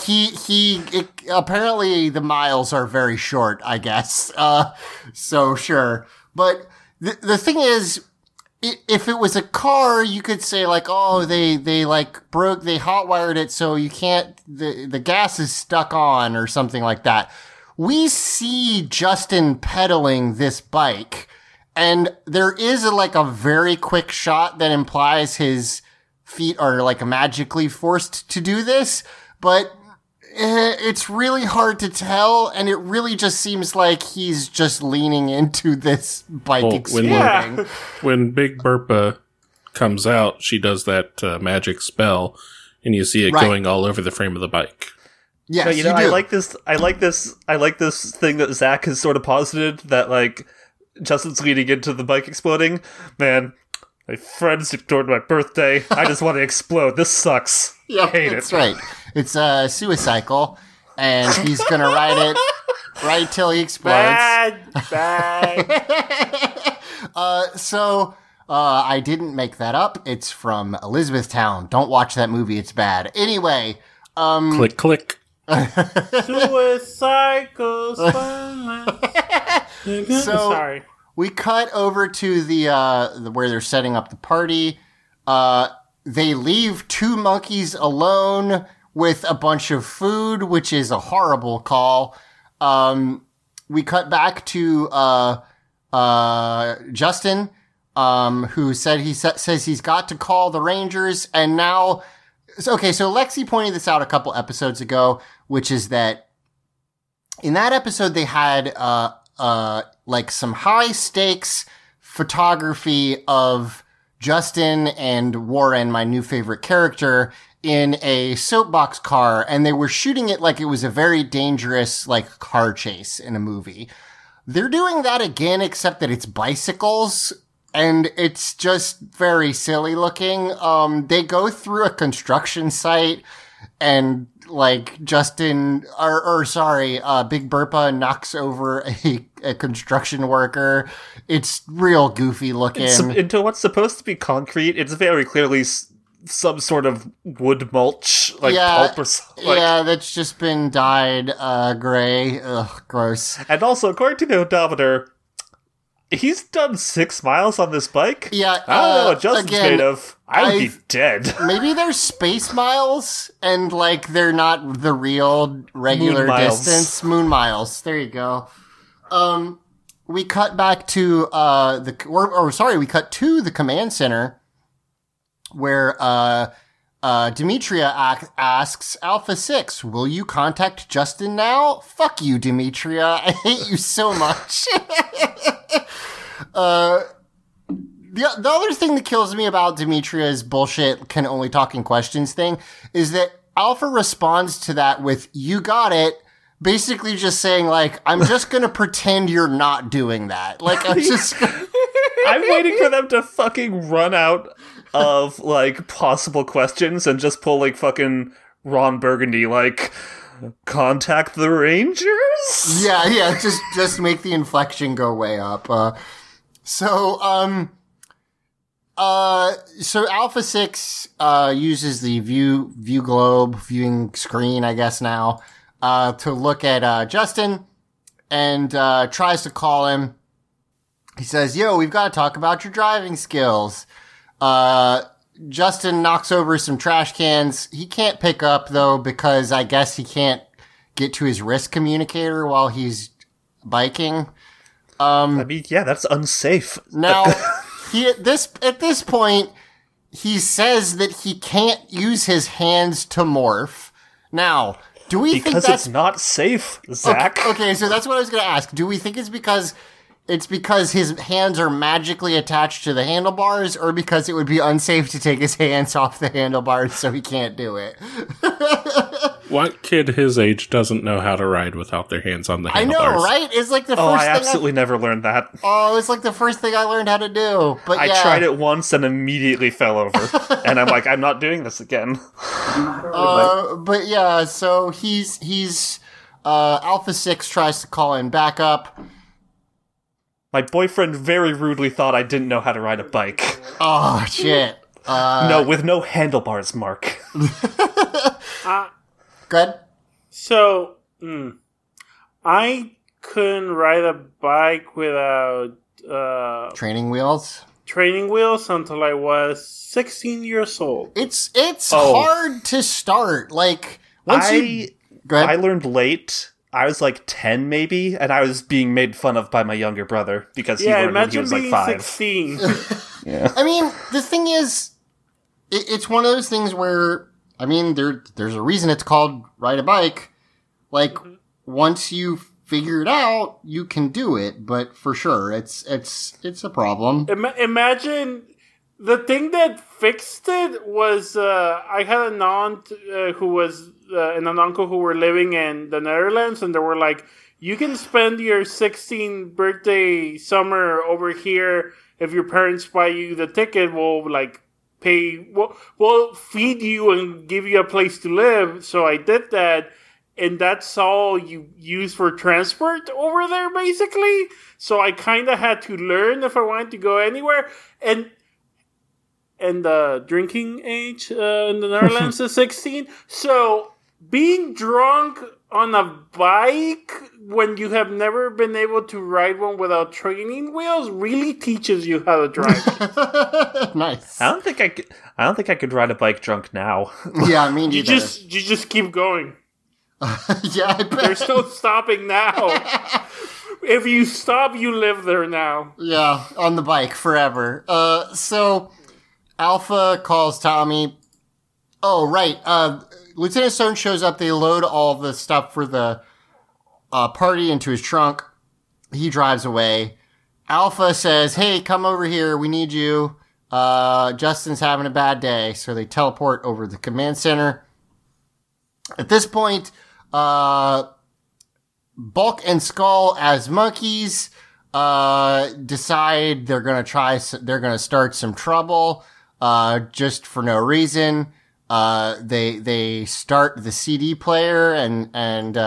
apparently the miles are very short, I guess. So, sure. But the thing is, if it was a car, you could say, like, oh, they hotwired it, so you can't... The gas is stuck on or something like that. We see Justin pedaling this bike... And there is a very quick shot that implies his feet are magically forced to do this, but it's really hard to tell. And it really just seems like he's just leaning into this bike exploding. When Big Bertha comes out, she does that magic spell and you see it going all over the frame of the bike. Yeah, so, you do. I like this thing that Zach has sort of posited that Justin's leading into the bike exploding. Man, my friends ignored my birthday. I just want to explode. This sucks. Yeah, I hate it. That's right. It's a suicycle, and he's going to ride it right till he explodes. Bad. So I didn't make that up. It's from Elizabethtown. Don't watch that movie. It's bad. Anyway. Click, click. Suicycle spotlight. So we cut over to the where they're setting up the party. They leave two monkeys alone with a bunch of food, which is a horrible call. We cut back to Justin, who says he's got to call the Rangers, and now. Okay, so Lexi pointed this out a couple episodes ago, which is that in that episode they had some high stakes photography of Justin and Warren, my new favorite character, in a soapbox car, and they were shooting it like it was a very dangerous car chase in a movie. They're doing that again, except that it's bicycles. And it's just very silly looking. They go through a construction site and like Justin, Big Bertha knocks over a construction worker. It's real goofy looking. Into what's supposed to be concrete, it's very clearly some sort of wood mulch, pulp or something. Yeah, that's just been dyed gray. Ugh, gross. And also, according to the odometer, he's done 6 miles on this bike? Yeah. I don't know what Justin's made of. I would be dead. Maybe they're space miles, and, they're not the real regular distance. Moon miles. There you go. We cut back to we cut to the command center, where Dimitria asks Alpha Six, will you contact Justin now? Fuck you, Dimitria. I hate you so much. The other thing that kills me about Dimitria's bullshit can only talk in questions thing is that Alpha responds to that with, you got it. Basically just saying, I'm just going to pretend you're not doing that. I'm waiting for them to fucking run out of, possible questions and just pull, fucking Ron Burgundy, contact the Rangers? Yeah, just make the inflection go way up. So Alpha 6 uses the viewing screen, I guess now, to look at Justin and tries to call him. He says, yo, we've got to talk about your driving skills. Justin knocks over some trash cans. He can't pick up, though, because I guess he can't get to his wrist communicator while he's biking. That's unsafe. Now, at this point, he says that he can't use his hands to morph. Now, do we think that's... Because it's not safe, Zach. Okay, so that's what I was going to ask. Do we think it's because... It's because his hands are magically attached to the handlebars, or because it would be unsafe to take his hands off the handlebars, so he can't do it. What kid his age doesn't know how to ride without their hands on the handlebars? I know, right? It's the first thing I absolutely never learned that. Oh, it's the first thing I learned how to do. But I tried it once and immediately fell over. And I'm I'm not doing this again. So he's Alpha 6 tries to call him back up. My boyfriend very rudely thought I didn't know how to ride a bike. Oh, shit. No, with no handlebars, Mark. Good. So, I couldn't ride a bike without... training wheels? Training wheels until I was 16 years old. It's hard to start. Go ahead. I learned late... I was 10 maybe, and I was being made fun of by my younger brother because he learned when he was 5. 16. Yeah. I mean, the thing is, it's one of those things where, I mean, there's a reason it's called ride a bike. Once you figure it out, you can do it. But for sure, it's a problem. Imagine the thing that fixed it was I had an aunt who was. And an uncle who were living in the Netherlands, and they were you can spend your 16th birthday summer over here if your parents buy you the ticket, we'll feed you and give you a place to live. So I did that, and that's all you use for transport over there, basically. So I kind of had to learn if I wanted to go anywhere, and the drinking age in the Netherlands is 16, so... Being drunk on a bike when you have never been able to ride one without training wheels really teaches you how to drive. Nice. I don't think I could ride a bike drunk now. Yeah, I mean, you just keep going. Yeah, I bet. There's no stopping now. If you stop, you live there now. Yeah, on the bike forever. So Alpha calls Tommy. Oh, right. Lieutenant Stone shows up. They load all the stuff for the party into his trunk. He drives away. Alpha says, hey, come over here. We need you. Justin's having a bad day. So they teleport over to the command center. At this point, Bulk and Skull as monkeys decide they're going to start some trouble, just for no reason. They start the CD player and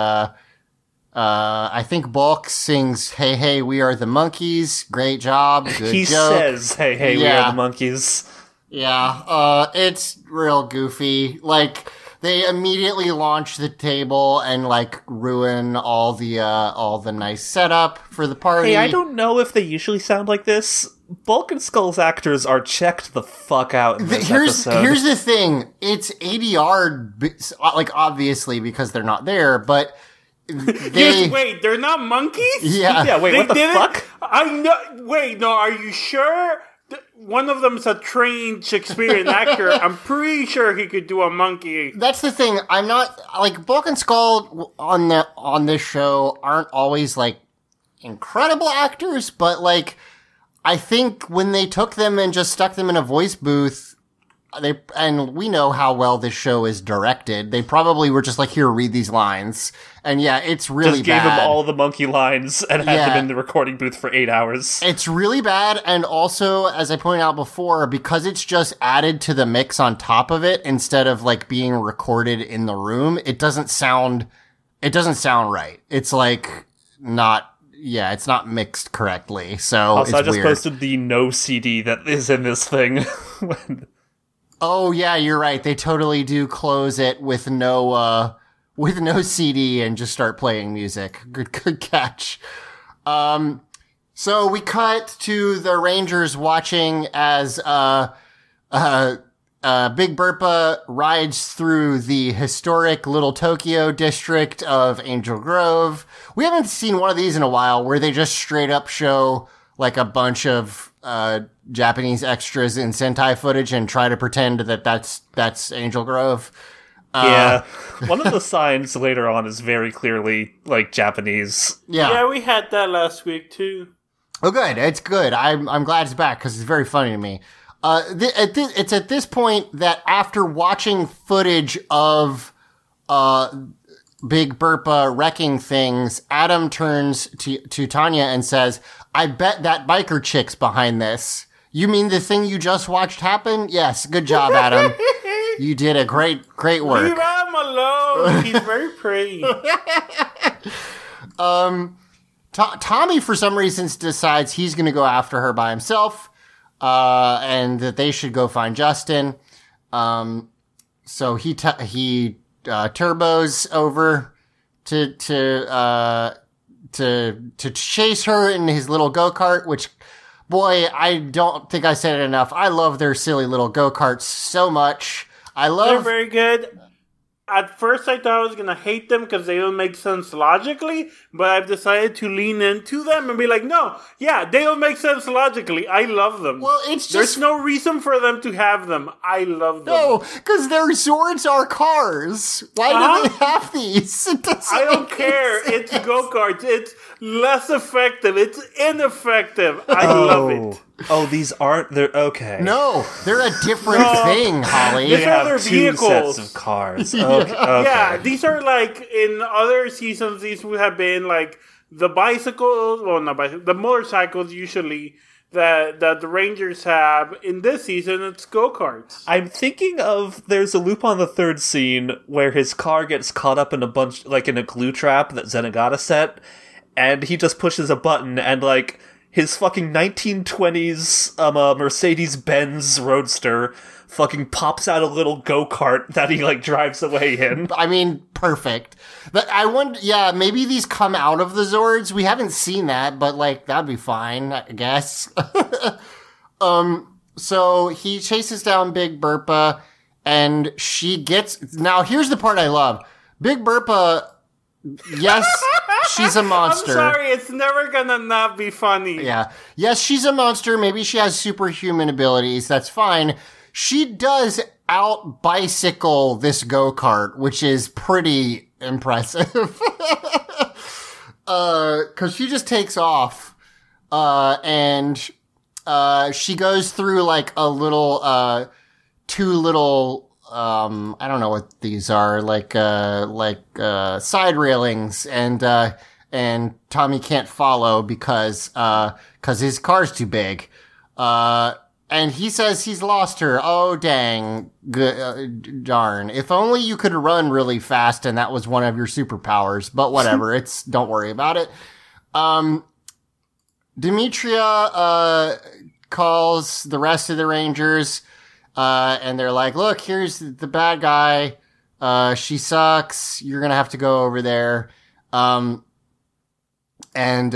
I think Bulk sings, "Hey, hey, we are the monkeys. Great job. Good he joke." says, "Hey, hey, yeah. we are the monkeys." Yeah. It's real goofy. Like, they immediately launch the table and, like, ruin all the nice setup for the party. Hey, I don't know if they usually sound like this. Bulk and Skull's actors are checked the fuck out in this episode. Here's the thing. It's ADR, like, obviously, because they're not there, but... Wait, they're not monkeys? Yeah. Yeah, wait, they what the didn't? Fuck? I know. Wait, no, are you sure? One of them's a trained Shakespearean actor. I'm pretty sure he could do a monkey. That's the thing. I'm not, like, Bulk and Skull on this show aren't always, like, incredible actors, but, like, I think when they took them and just stuck them in a voice booth, and we know how well this show is directed, they probably were just like, "Here, read these lines." And yeah, it's really bad. Just gave them all the monkey lines and had them in the recording booth for 8 hours. It's really bad, and also, as I pointed out before, because it's just added to the mix on top of it instead of, like, being recorded in the room, it doesn't sound right. It's, like, not... Yeah, it's not mixed correctly, so also, it's I just weird. Posted the no CD that is in this thing. Oh yeah, you're right. They totally do close it with no CD and just start playing music. Good catch. So we cut to the Rangers watching as Big Bertha rides through the historic Little Tokyo district of Angel Grove. We haven't seen one of these in a while where they just straight up show, like, a bunch of Japanese extras in Sentai footage and try to pretend that that's Angel Grove. Yeah. One of the signs later on is very clearly, like, Japanese. Yeah, we had that last week too. Oh, good. It's good. I'm glad it's back because it's very funny to me. It's at this point that after watching footage of Big Bertha wrecking things, Adam turns to Tanya and says, "I bet that biker chick's behind this." "You mean the thing you just watched happen?" "Yes, good job, Adam." "You did a great work." "Leave Adam alone. He's very pretty." Tommy, for some reason, decides he's going to go after her by himself. And that they should go find Justin. So he turbos over to chase her in his little go-kart, which, boy, I don't think I said it enough. I love their silly little go-karts so much. They're very good. At first I thought I was going to hate them because they don't make sense logically, but I've decided to lean into them and be like, no, yeah, they don't make sense logically. I love them. Well, it's just... There's no reason for them to have them. I love them. No, because their Zords are cars. Why do they have these? I don't care. Sense. It's go-karts. It's less effective. It's ineffective. I love it. Oh, these aren't... They're okay. No, they're a different thing, Holly. These are their vehicles. Two sets of cars. Okay, okay. Yeah, these are, like, in other seasons, these would have been, like, the bicycles... Well, not bicycles. The motorcycles, usually, that the Rangers have. In this season, it's go-karts. I'm thinking of... There's a Lupin the Third scene where his car gets caught up in a bunch... Like, in a glue trap that Zenigata set, and he just pushes a button and, like... His fucking 1920s Mercedes-Benz Roadster fucking pops out a little go-kart that he, like, drives away in. I mean, perfect. But I wonder, yeah, maybe these come out of the Zords. We haven't seen that, but, like, that'd be fine, I guess. So he chases down Big Bertha, and she gets... Now, here's the part I love. Big Bertha... Yes, she's a monster. I'm sorry, it's never gonna not be funny. Yeah. Yes, she's a monster. Maybe she has superhuman abilities. That's fine. She does out-bicycle this go-kart, which is pretty impressive. 'Cause she just takes off. And she goes through, like, a little, I don't know what these are, like side railings, and and Tommy can't follow because his car's too big. And he says he's lost her. Oh, dang. Darn. If only you could run really fast and that was one of your superpowers. But whatever. Don't worry about it. Dimitria calls the rest of the Rangers and they're like, look, here's the bad guy. She sucks. You're going to have to go over there. And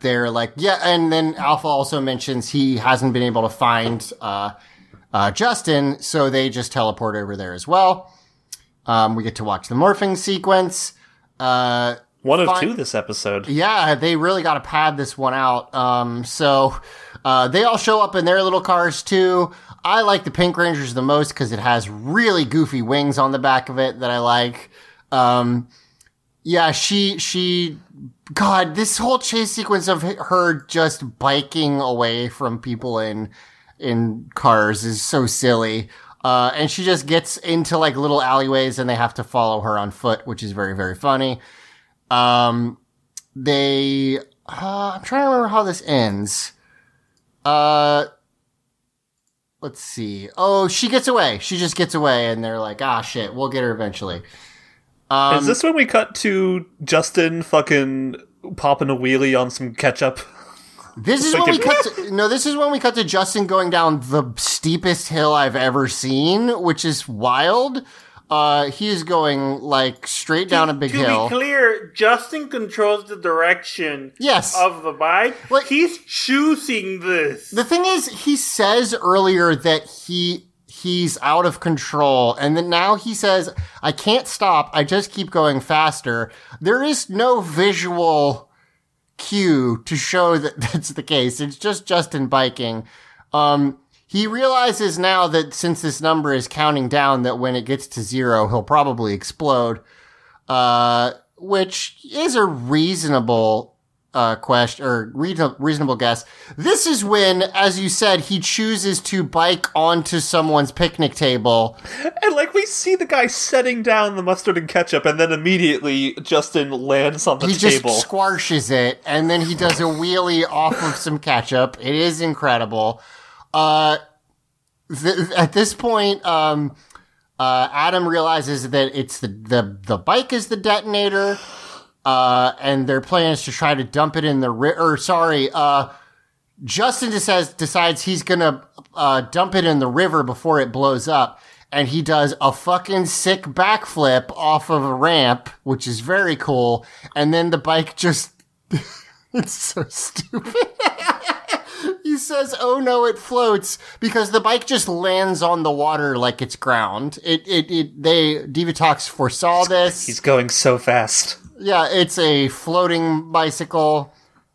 they're like, yeah. And then Alpha also mentions he hasn't been able to find Justin. So they just teleport over there as well. We get to watch the morphing sequence. One of two this episode. Yeah, they really got to pad this one out. So they all show up in their little cars too. I like the Pink Rangers the most because it has really goofy wings on the back of it that I like. God, this whole chase sequence of her just biking away from people in cars is so silly. And she just gets into like little alleyways and they have to follow her on foot, which is very, very funny. I'm trying to remember how this ends. Let's see. Oh, she gets away. She just gets away and they're like, ah, shit, we'll get her eventually. Is this when we cut to Justin fucking popping a wheelie on some ketchup? This is when we cut to... No, this is when we cut to Justin going down the steepest hill I've ever seen, which is wild. He is going, like, straight down a big hill. To be clear, Justin controls the direction of the bike. Like, he's choosing this. The thing is, he says earlier that he's out of control. And then now he says, I can't stop. I just keep going faster. There is no visual cue to show that that's the case. It's just Justin biking. He realizes now that since this number is counting down, that when it gets to zero, he'll probably explode. Which is a reasonable question or reasonable guess. This is when, as you said, he chooses to bike onto someone's picnic table. And like we see the guy setting down the mustard and ketchup and then immediately Justin lands on the table. He just squashes it and then he does a wheelie off of some ketchup. It is incredible. At this point, Adam realizes that it's the bike is the detonator. And their plan is to try to dump it in the Justin decides he's gonna dump it in the river before it blows up, and he does a fucking sick backflip off of a ramp, which is very cool, and then the bike just it's so stupid. He says, oh no, it floats, because the bike just lands on the water like it's ground. Divatox foresaw this. He's going so fast. Yeah, it's a floating bicycle.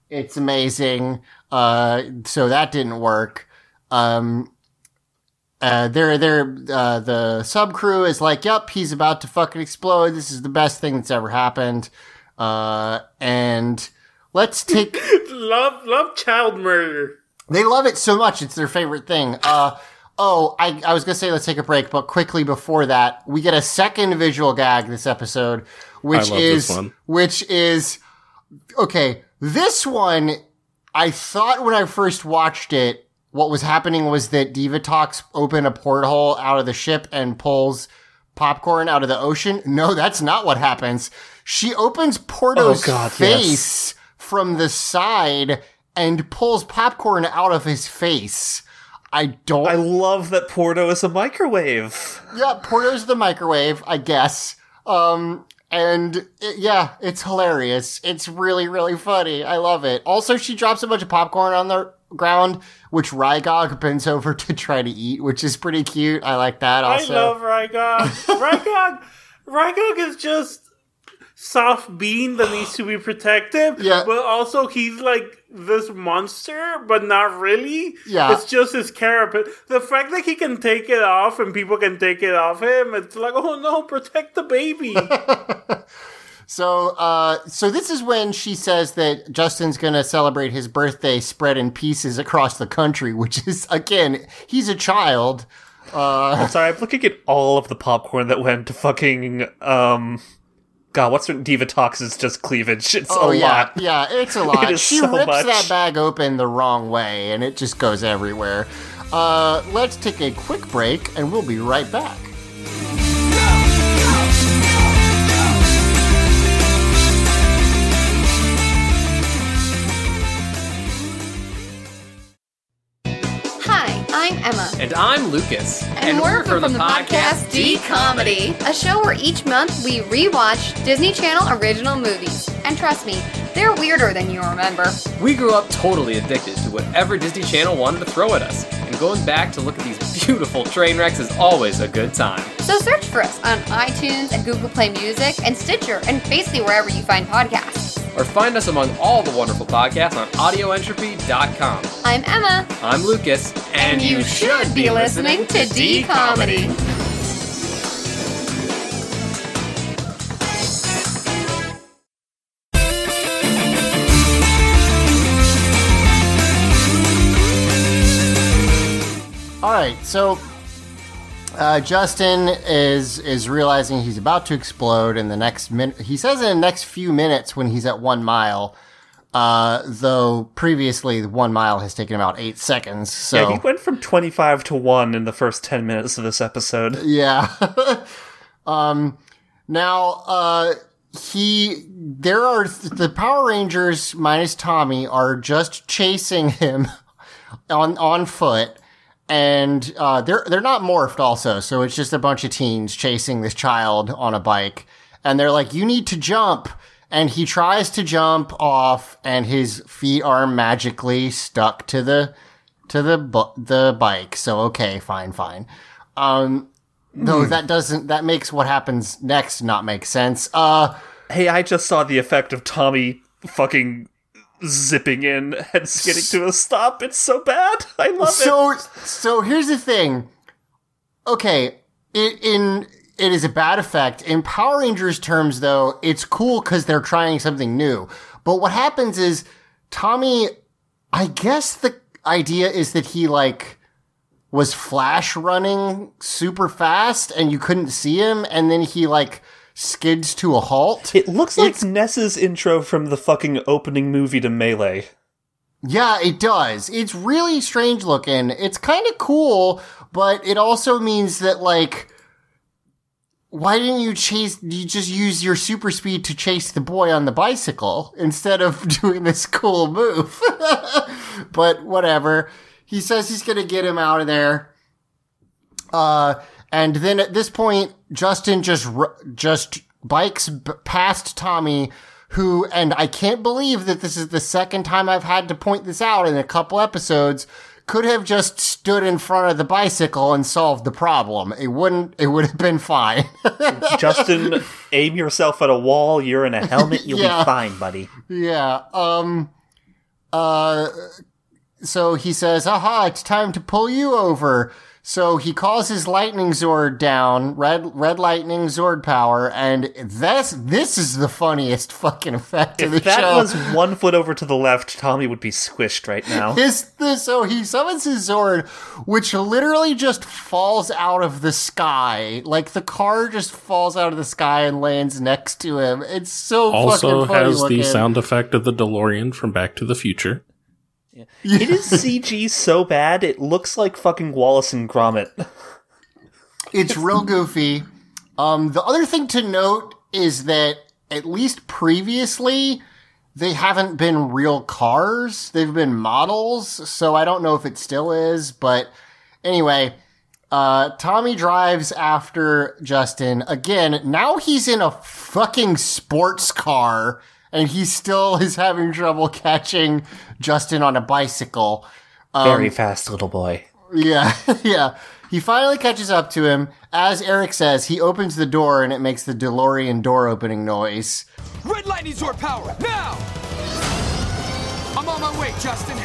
It's amazing. So that didn't work. The subcrew is like, yep, he's about to fucking explode. This is the best thing that's ever happened. And let's take love child murder. They love it so much. It's their favorite thing. I was going to say let's take a break, but quickly before that, we get a second visual gag this episode, which is okay. This one, I thought when I first watched it, what was happening was that Divatox opened a porthole out of the ship and pulls popcorn out of the ocean. No, that's not what happens. She opens Porto's face from the side and pulls popcorn out of his face. I love that Porto is a microwave. Yeah, Porto's the microwave, I guess. It's hilarious. It's really, really funny. I love it. Also, she drops a bunch of popcorn on the ground, which Rygog bends over to try to eat, which is pretty cute. I like that also. I love Rygog. Rygog is just soft bean that needs to be protected. Yeah. But also, he's like this monster, but not really. Yeah. It's just his carapace. The fact that he can take it off and people can take it off him, it's like, oh no, protect the baby. So this is when she says that Justin's going to celebrate his birthday spread in pieces across the country, which is, again, he's a child. I'm sorry, I'm looking at all of the popcorn that went to fucking God, what's her Divatox is just cleavage. It's a lot. Yeah, it's a lot. She rips that bag open the wrong way, and it just goes everywhere. Let's take a quick break, and we'll be right back. I'm Emma. And I'm Lucas. And we're from the podcast D-Comedy, a show where each month we rewatch Disney Channel original movies. And trust me, they're weirder than you remember. We grew up totally addicted to whatever Disney Channel wanted to throw at us. And going back to look at these beautiful train wrecks is always a good time. So search for us on iTunes and Google Play Music and Stitcher and basically wherever you find podcasts. Or find us among all the wonderful podcasts on audioentropy.com. I'm Emma. I'm Lucas. And you should be listening to D-Comedy. All right, so Justin is realizing he's about to explode in the next minute. He says in the next few minutes when he's at 1 mile, though previously 1 mile has taken about 8 seconds. So. Yeah, he went from 25 to 1 in the first 10 minutes of this episode. Yeah. The Power Rangers minus Tommy are just chasing him on foot. And they're not morphed also, so it's just a bunch of teens chasing this child on a bike. And they're like, you need to jump. And he tries to jump off, and his feet are magically stuck to the bike. So, okay, fine. Though that makes what happens next not make sense. Hey, I just saw the effect of Tommy fucking zipping in and skidding to a stop. It's so bad. I love it. So here's the thing. Okay, it is a bad effect. In Power Rangers terms, though, it's cool because they're trying something new. But what happens is Tommy, I guess the idea is that he, like, was flash running super fast and you couldn't see him, and then he, like, skids to a halt. It looks like it's Ness's intro from the fucking opening movie to Melee. Yeah, it does. It's really strange looking. It's kind of cool, but it also means that, like, why didn't you chase? You just use your super speed to chase the boy on the bicycle instead of doing this cool move. But whatever. He says he's gonna get him out of there. And then at this point, Justin just bikes past Tommy, who, and I can't believe that this is the second time I've had to point this out in a couple episodes, could have just stood in front of the bicycle and solved the problem. It would have been fine. Justin, aim yourself at a wall. You're in a helmet. You'll be fine, buddy. Yeah. So he says, aha, it's time to pull you over. So he calls his lightning zord down, red lightning zord power, and this is the funniest fucking effect of the show. If that was 1 foot over to the left, Tommy would be squished right now. So he summons his zord, which literally just falls out of the sky. Like, the car just falls out of the sky and lands next to him. It's so fucking funny looking. Also has the sound effect of the DeLorean from Back to the Future. Yeah. It is CG so bad, it looks like fucking Wallace and Gromit. It's real goofy. The other thing to note is that, at least previously, they haven't been real cars. They've been models, so I don't know if it still is. But anyway, Tommy drives after Justin. Again, now he's in a fucking sports car. And he still is having trouble catching Justin on a bicycle. Very fast, little boy. Yeah, yeah. He finally catches up to him. As Eric says, he opens the door and it makes the DeLorean door opening noise. Red lightning sword power, now! I'm on my way, Justin.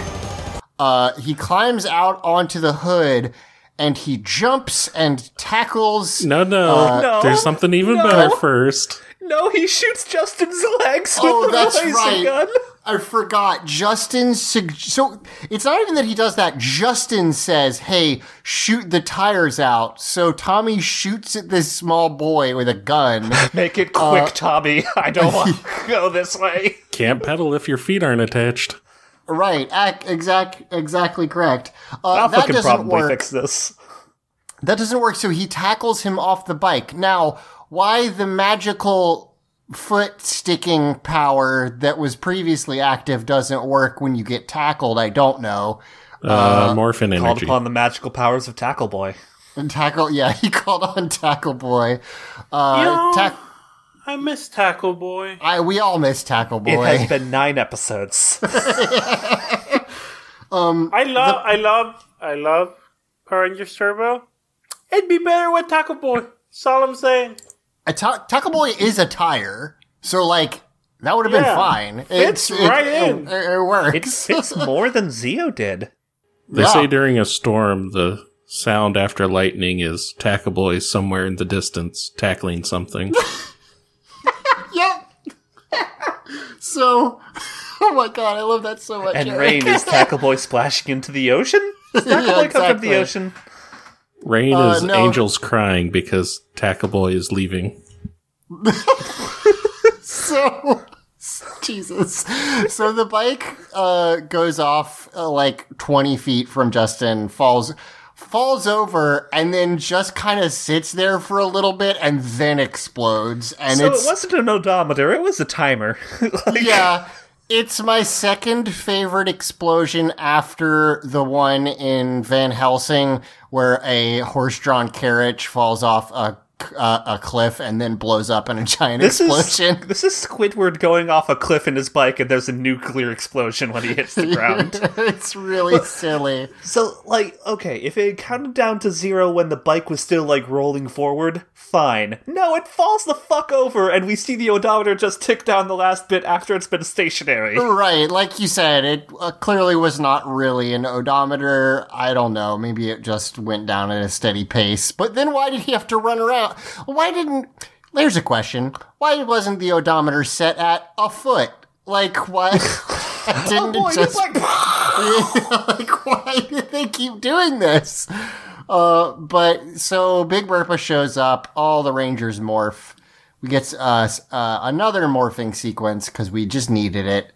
He climbs out onto the hood and he jumps and tackles. No. There's something even better first. No, he shoots Justin's legs with the laser gun. I forgot. Justin, so it's not even that he does that. Justin says, hey, shoot the tires out. So Tommy shoots at this small boy with a gun. Make it quick, Tommy. I don't want to go this way. Can't pedal if your feet aren't attached. Right. Exactly correct. Alpha can probably fix this. That doesn't work. So he tackles him off the bike. Now, why the magical foot sticking power that was previously active doesn't work when you get tackled, I don't know. Morphin energy. Called upon the magical powers of Tackle Boy. And he called on Tackle Boy. I miss Tackle Boy. We all miss Tackle Boy. It has been 9 episodes. I love Car Ranger Turbo. It'd be better with Tackle Boy. That's all I'm saying. Tackle Boy is a tire, so that would have been fine. It fits right in. It works. It fits more than Zeo did. They say during a storm, the sound after lightning is Tackle Boy somewhere in the distance tackling something. Yep. So, oh my god, I love that so much. And rain is Tackle Boy splashing into the ocean. Does Tackle Boy come from the ocean? Rain is angels crying because Tackle Boy is leaving. Jesus. So the bike goes off 20 feet from Justin, falls over, and then just kind of sits there for a little bit and then explodes. And it wasn't an odometer, it was a timer. Yeah. It's my second favorite explosion after the one in Van Helsing where a horse-drawn carriage falls off a cliff and then blows up in a giant explosion. This is Squidward going off a cliff in his bike and there's a nuclear explosion when he hits the ground. It's really silly. So, if it counted down to 0 when the bike was still, rolling forward, fine. No, it falls the fuck over, and we see the odometer just tick down the last bit after it's been stationary. Right, like you said, it clearly was not really an odometer. I don't know, maybe it just went down at a steady pace. But then why did he have to run around? There's a question. Why wasn't the odometer set at a foot? Why? Why did they keep doing this? So Big Bertha shows up, all the Rangers morph. We get another morphing sequence because we just needed it.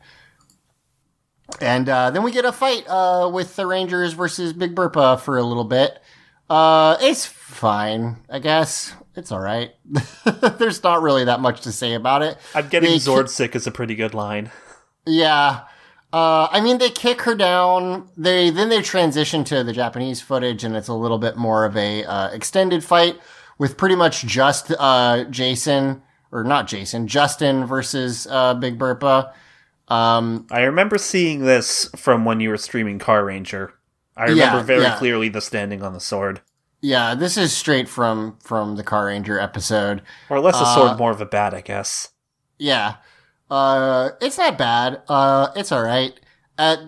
And then we get a fight with the Rangers versus Big Bertha for a little bit. It's fine, I guess. It's all right. There's not really that much to say about it. I'm getting Zord sick is a pretty good line. Yeah. They kick her down. They transition to the Japanese footage, and it's a little bit more of a extended fight with pretty much just Justin versus Big Bertha. I remember seeing this from when you were streaming Car Ranger. I remember very clearly the standing on the sword. Yeah, this is straight from the Car Ranger episode. Or less a sword, more of a bat, I guess. Yeah. It's not bad. It's all right. At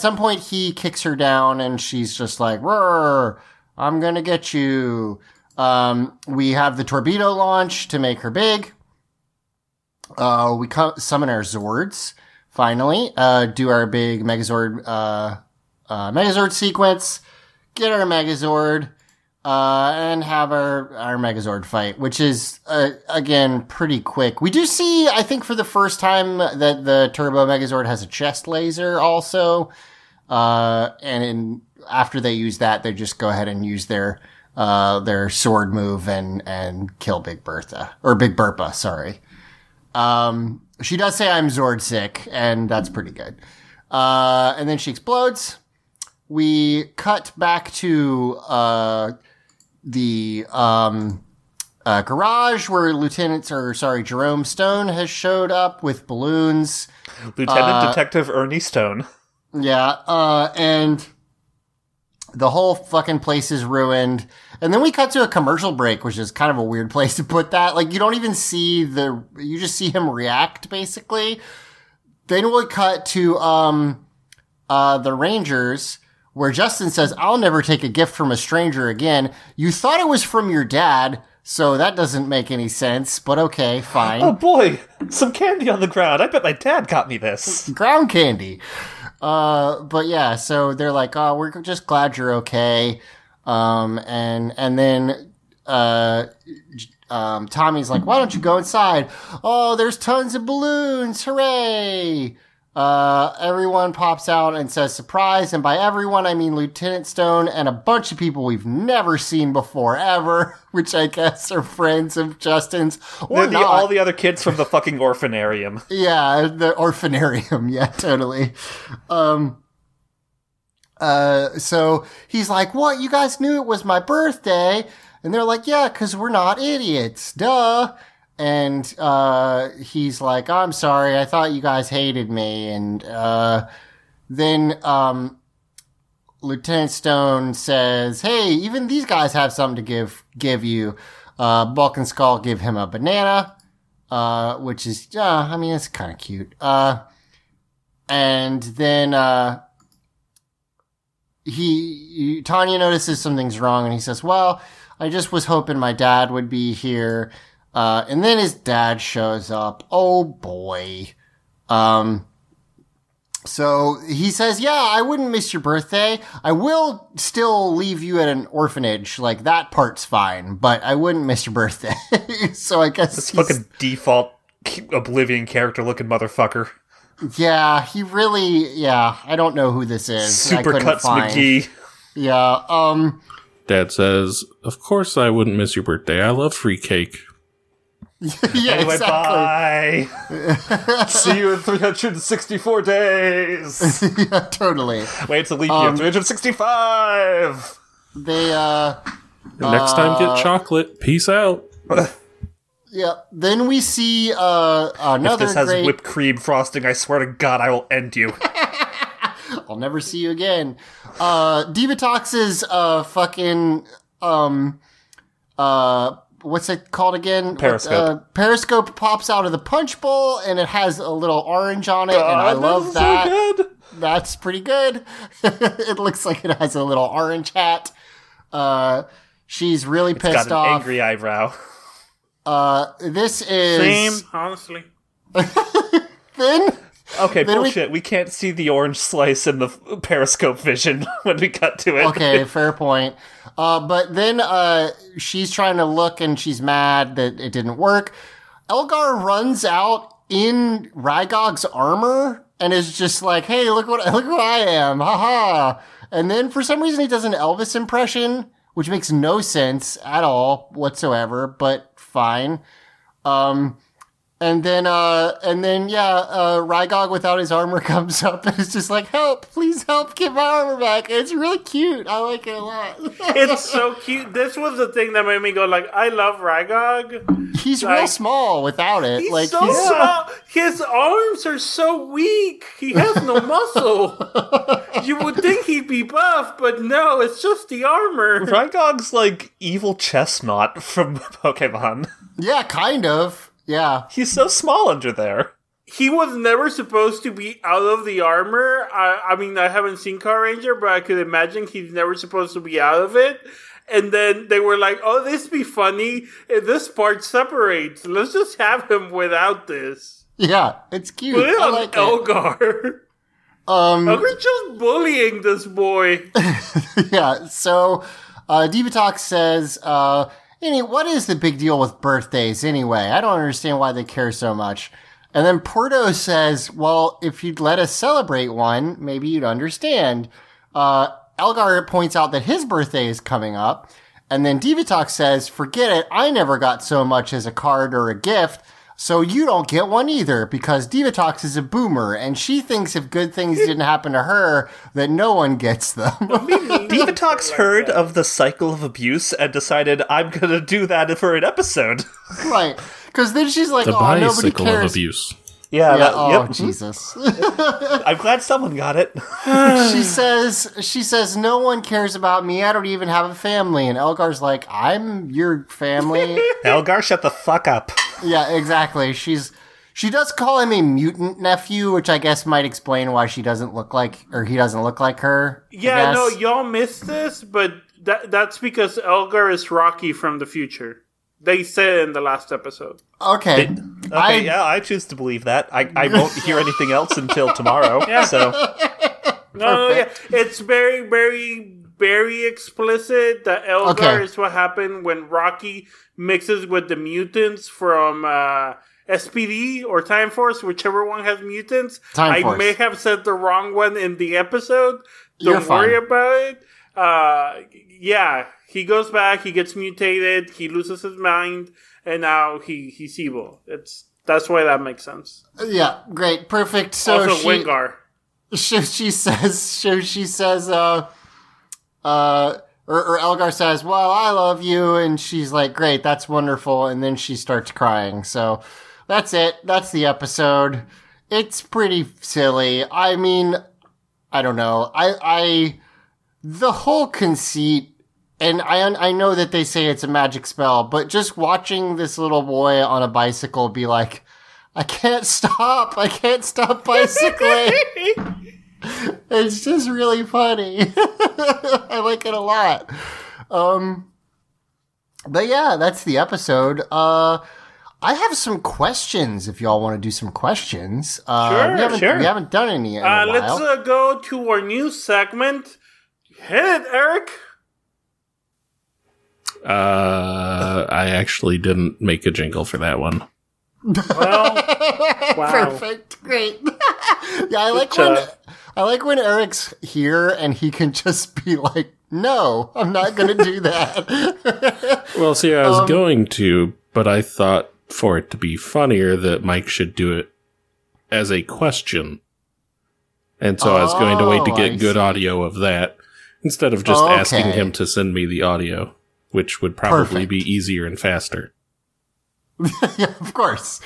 some point, he kicks her down, and she's just like, "Roar! I'm gonna get you." We have the torpedo launch to make her big. We summon our Zords finally. Do our big Megazord Megazord sequence. Get our Megazord. And have our Megazord fight, which is, again, pretty quick. We do see, I think for the first time, that the Turbo Megazord has a chest laser also. After they use that, they just go ahead and use their sword move and kill Big Bertha. Or Big Bertha, sorry. She does say I'm Zord sick, and that's pretty good. And then she explodes. We cut back to, the garage where Jerome Stone has showed up with balloons. Lieutenant Detective Ernie Stone. Yeah, and the whole fucking place is ruined. And then we cut to a commercial break, which is kind of a weird place to put that. You don't even see you just see him react, basically. Then we'll cut to, the Rangers, where Justin says, "I'll never take a gift from a stranger again. You thought it was from your dad. So that doesn't make any sense, but okay, fine. Oh boy, some candy on the ground. I bet my dad got me this. Ground candy. But yeah, so they're like, oh, we're just glad you're okay. And then Tommy's like, why don't you go inside? Oh, there's tons of balloons. Hooray. Everyone pops out and says surprise. And by everyone, I mean Lieutenant Stone and a bunch of people we've never seen before ever, which I guess are friends of Justin's. Or not. All the other kids from the fucking orphanarium. Yeah, the orphanarium. Yeah, totally. So he's like, what? You guys knew it was my birthday? And they're like, yeah, because we're not idiots. Duh. And he's like, I'm sorry, I thought you guys hated me. And then Lieutenant Stone says, hey, even these guys have something to give you. Bulk and Skull give him a banana, which is, I mean, it's kind of cute. And then Tanya notices something's wrong, and he says, well, I just was hoping my dad would be here. And then his dad shows up. Oh boy. So he says, yeah, I wouldn't miss your birthday. I will still leave you at an orphanage. Like, that part's fine, but I wouldn't miss your birthday. So I guess this fucking default Oblivion character looking motherfucker. Yeah, he really, I don't know who this is. Supercuts McGee. Yeah, Dad says, of course I wouldn't miss your birthday. I love free cake. Yeah, anyway, exactly. Bye. See you in 364 days. Yeah, totally. Wait, it's a leap year. 365. They, next time get chocolate. Peace out. Yeah, then we see another. If this has whipped cream frosting, I swear to God, I will end you. I'll never see you again. Divatox's fucking what's it called again? Periscope. Periscope pops out of the punch bowl, and it has a little orange on it, and I love that. So good. That's pretty good. It looks like it has a little orange hat. She's really pissed off. It's got an angry eyebrow. This is... Same, honestly. Then... Okay, then bullshit. We can't see the orange slice in the periscope vision when we cut to it. Okay, fair point. But then she's trying to look, and she's mad that it didn't work. Elgar runs out in Rygog's armor and is just like, hey, look what I am. Ha-ha. And then for some reason he does an Elvis impression, which makes no sense at all whatsoever, but fine. And then Rygog without his armor comes up and is just like, help, please help, get my armor back. And it's really cute. I like it a lot. It's so cute. This was the thing that made me go, like, I love Rygog. He's like, real small without it. He's small. His arms are so weak. He has no muscle. You would think he'd be buff, but no, it's just the armor. Rygog's like evil chestnut from Pokemon. Yeah, kind of. Yeah. He's so small under there. He was never supposed to be out of the armor. I mean, I haven't seen Car Ranger, but I could imagine he's never supposed to be out of it. And then they were like, oh, this be funny. This part separates. Let's just have him without this. Yeah, it's cute. Put it on like Elgar. Elgar's just bullying this boy. Yeah, so Divatox says... what is the big deal with birthdays anyway? I don't understand why they care so much. And then Porto says, well, if you'd let us celebrate one, maybe you'd understand. Elgar points out that his birthday is coming up. And then Divatox says, forget it. I never got so much as a card or a gift. So you don't get one either, because Divatox is a boomer, and she thinks if good things didn't happen to her, that no one gets them. Divatox heard of the cycle of abuse and decided, I'm going to do that for an episode. Right. Because then she's like, nobody cares. The bicycle of abuse. Yeah. Jesus. I'm glad someone got it. She says, no one cares about me. I don't even have a family. And Elgar's like, I'm your family. Elgar, shut the fuck up. Yeah, exactly. She does call him a mutant nephew, which I guess might explain why he doesn't look like her. Yeah, no, y'all missed this, but that's because Elgar is Rocky from the future. they said in the last episode. Okay. I choose to believe that. I won't hear anything else until tomorrow. Yeah. So. No, it's very, very, very explicit. The Elgar is what happened when Rocky mixes with the mutants from SPD or Time Force, whichever one has mutants. Time Force. I may have said the wrong one in the episode. Don't worry about it. He goes back, he gets mutated, he loses his mind, and now he's evil. That's why that makes sense. Yeah, great, perfect. So also Wingar. She says. Or Elgar says, "Well, I love you," and she's like, "Great, that's wonderful." And then she starts crying. So that's it. That's the episode. It's pretty silly. I mean, I don't know. I the whole conceit. And I know that they say it's a magic spell, but just watching this little boy on a bicycle be like, I can't stop bicycling. It's just really funny. I like it a lot. But yeah, that's the episode. I have some questions if y'all want to do some questions. Sure. We haven't done any in a while. Let's go to our new segment. Hit it, Eric. I actually didn't make a jingle for that one. Well, wow. Perfect. Great. Yeah, I like when Eric's here and he can just be like, "No, I'm not going to do that." Well, see, I was going to, but I thought for it to be funnier that Mike should do it as a question. And so I was going to wait to get good audio of that instead of just asking him to send me the audio. Which would probably be easier and faster. Yeah, of course.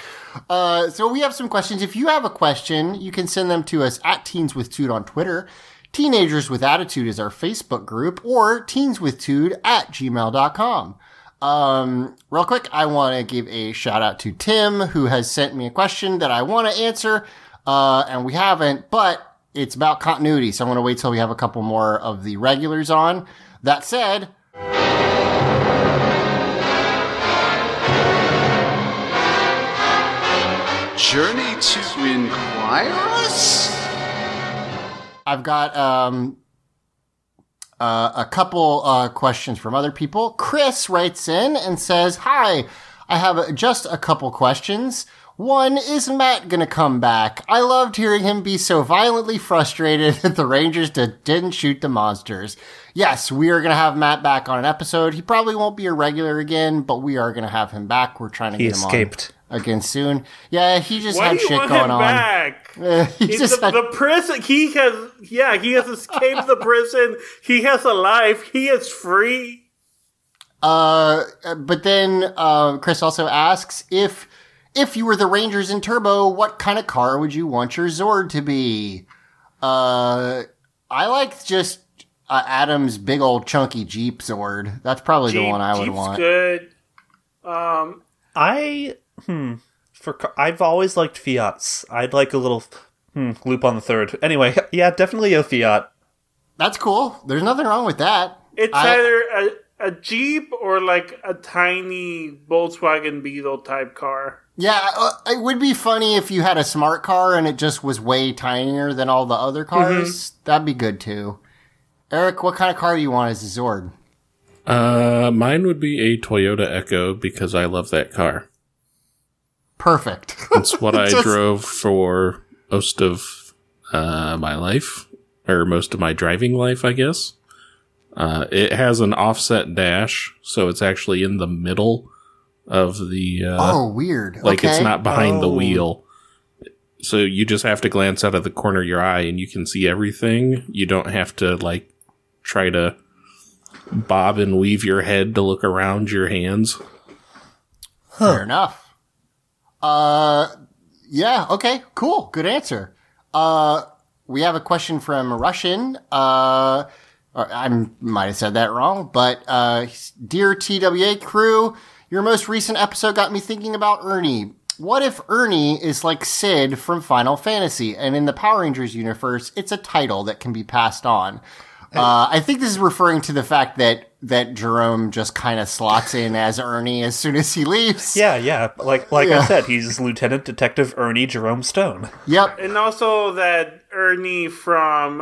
So we have some questions. If you have a question, you can send them to us at teenswithtude on Twitter. Teenagers with Attitude is our Facebook group, or teenswithtude@gmail.com. Real quick, I want to give a shout out to Tim, who has sent me a question that I want to answer, and we haven't, but it's about continuity. So I'm going to wait till we have a couple more of the regulars on. That said... Journey to Inquire Us? I've got a couple questions from other people. Chris writes in and says, "Hi, I have just a couple questions. One, is Matt going to come back? I loved hearing him be so violently frustrated that the Rangers didn't shoot the monsters." Yes, we are going to have Matt back on an episode. He probably won't be a regular again, but we are going to have him back. We're trying to get him on. He escaped. Again soon. Yeah, he just had shit going on. Why do you want him back? The prison, he has escaped the prison. He has a life. He is free. But then Chris also asks, if you were the Rangers in Turbo, what kind of car would you want your Zord to be? I like just Adam's big old chunky Jeep Zord. That's probably the one I would want. Jeep's good. I've always liked Fiats. I'd like a little Lupin the Third. Anyway, yeah, definitely a Fiat. That's cool. There's nothing wrong with that. It's either a Jeep or like a tiny Volkswagen Beetle type car. Yeah, it would be funny if you had a smart car and it just was way tinier than all the other cars. Mm-hmm. That'd be good too. Eric, what kind of car do you want as a Zord? Mine would be a Toyota Echo because I love that car. Perfect. It's what I drove for most of my life, or most of my driving life, I guess. It has an offset dash, so it's actually in the middle of the... weird. Like, it's not behind the wheel. So you just have to glance out of the corner of your eye, and you can see everything. You don't have to, like, try to bob and weave your head to look around your hands. Huh. Fair enough. Yeah, okay, cool, good answer. We have a question from Russian. I might have said that wrong, but dear TWA crew, your most recent episode got me thinking about Ernie. What if Ernie is like Sid from Final Fantasy, and in the Power Rangers universe, it's a title that can be passed on? I think this is referring to the fact that Jerome just kind of slots in as Ernie as soon as he leaves. Yeah. Like, I said, he's Lieutenant Detective Ernie Jerome Stone. Yep. And also that Ernie from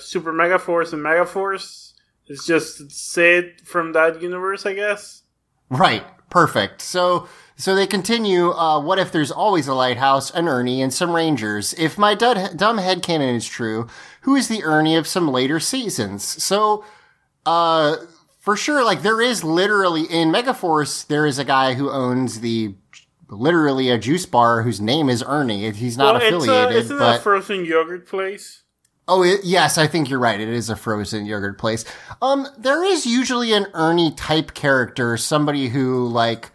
Super Megaforce and Megaforce is just Sid from that universe, I guess. Right. Perfect. So they continue, what if there's always a lighthouse, an Ernie, and some rangers? If my dumb headcanon is true, who is the Ernie of some later seasons? So, for sure, like, there is literally, in Megaforce, there is a guy who owns literally a juice bar whose name is Ernie. He's not affiliated. Isn't that a frozen yogurt place? Oh, yes, I think you're right. It is a frozen yogurt place. There is usually an Ernie-type character, somebody who, like,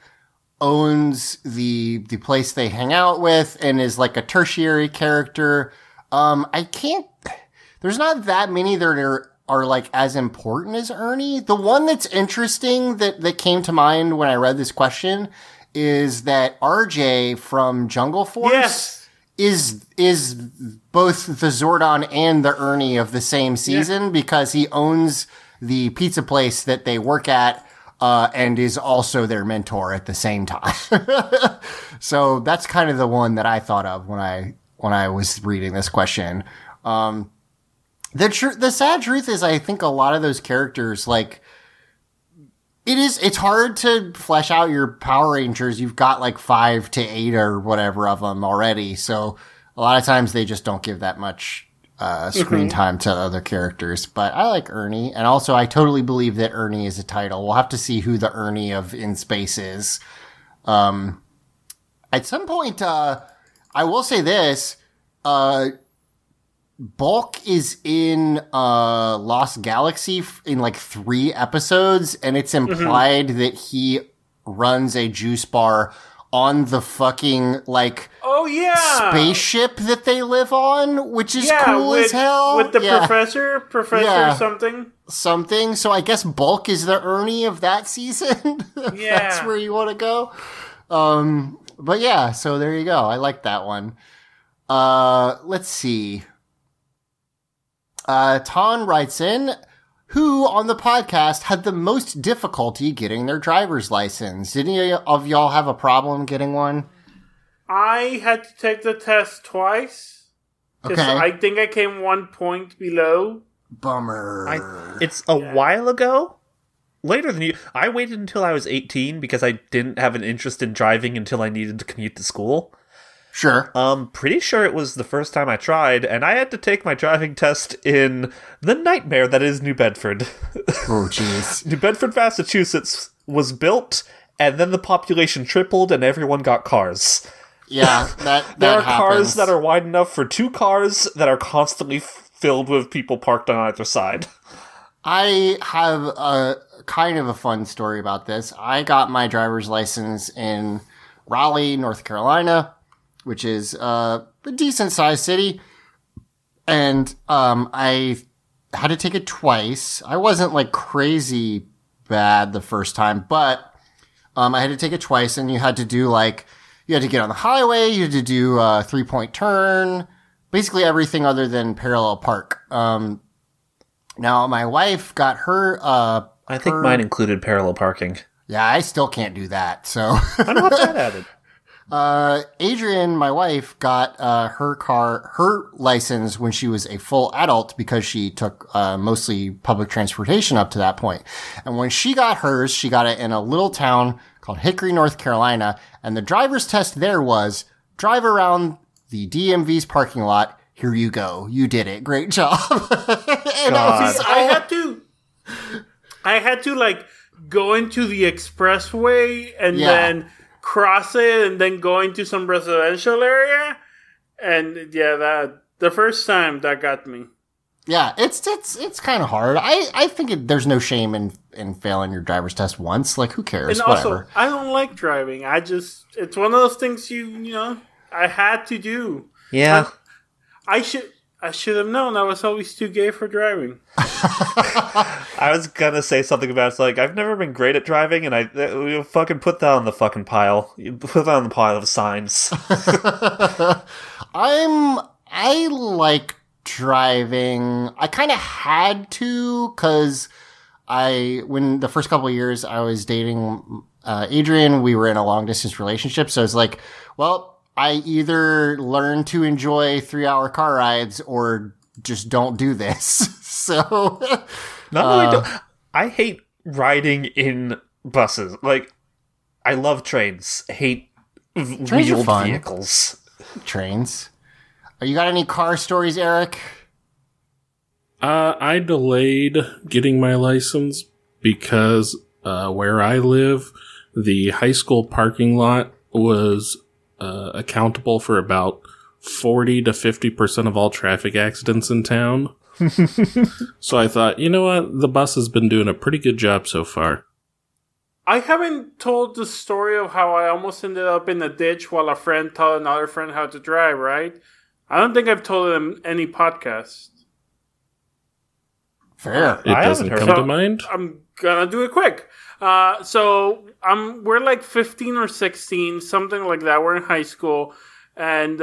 owns the place they hang out with and is, like, a tertiary character. There's not that many that are, like, as important as Ernie. The one that's interesting that came to mind when I read this question is that RJ from Jungle Force... Yes. Is both the Zordon and the Ernie of the same season because he owns the pizza place that they work at and is also their mentor at the same time. So that's kind of the one that I thought of when I was reading this question. The sad truth is, I think a lot of those characters, like, it's hard to flesh out your Power Rangers. You've got like 5 to 8 or whatever of them already. So a lot of times they just don't give that much screen time to other characters. But I like Ernie. And also I totally believe that Ernie is a title. We'll have to see who the Ernie of In Space is. At some point, I will say this. Bulk is in Lost Galaxy in like 3 episodes, and it's implied that he runs a juice bar on the fucking, like, spaceship that they live on, which is cool as hell. With the professor something. So I guess Bulk is the Ernie of that season. Yeah, that's where you want to go. But yeah, so there you go. I like that one. Let's see. Ton writes in, who on the podcast had the most difficulty getting their driver's license? Did any of y'all have a problem getting one? I had to take the test twice. Okay. I think I came 1 point below. Bummer. It's a while ago? Later than you. I waited until I was 18 because I didn't have an interest in driving until I needed to commute to school. Sure. Pretty sure it was the first time I tried, and I had to take my driving test in the nightmare that is New Bedford. Oh, jeez. New Bedford, Massachusetts was built, and then the population tripled, and everyone got cars. Yeah, that there are happens. Cars that are wide enough for 2 cars that are constantly filled with people parked on either side. I have a kind of a fun story about this. I got my driver's license in Raleigh, North Carolina, which is a decent-sized city, and I had to take it twice. I wasn't, like, crazy bad the first time, but I had to take it twice, and you had to do, like, you had to get on the highway, you had to do a three-point turn, basically everything other than parallel park. Now, my wife got her... I think mine included parallel parking. Yeah, I still can't do that, so... I'm not bad at it. Adrian, my wife, got her license when she was a full adult because she took mostly public transportation up to that point. And when she got hers, she got it in a little town called Hickory, North Carolina. And the driver's test there was drive around the DMV's parking lot. Here you go. You did it. Great job. I had to like go into the expressway and then cross it and then go into some residential area, and that the first time that got me. Yeah, it's kind of hard. I think there's no shame in failing your driver's test once. Like, who cares? And whatever. Also, I don't like driving. I just it's one of those things you know I had to do. Yeah, I should have known I was always too gay for driving. I was gonna say something about it's like I've never been great at driving, and I fucking put that on the fucking pile. You put that on the pile of signs. I like driving, I kind of had to, because when the first couple of years I was dating Adrian, we were in a long distance relationship. So it's like, well, I either learn to enjoy 3-hour car rides or just don't do this. So I hate riding in buses. Like, I love trains. Hate wheeled vehicles. Trains. You got any car stories, Eric? I delayed getting my license because where I live, the high school parking lot was accountable for about 40 to 50% of all traffic accidents in town. So I thought, you know what? The bus has been doing a pretty good job so far. I haven't told the story of how I almost ended up in a ditch while a friend taught another friend how to drive, right? I don't think I've told them any podcast. Fair. It doesn't come to mind. I'm gonna do it quick. We're like 15 or 16, something like that. We're in high school. And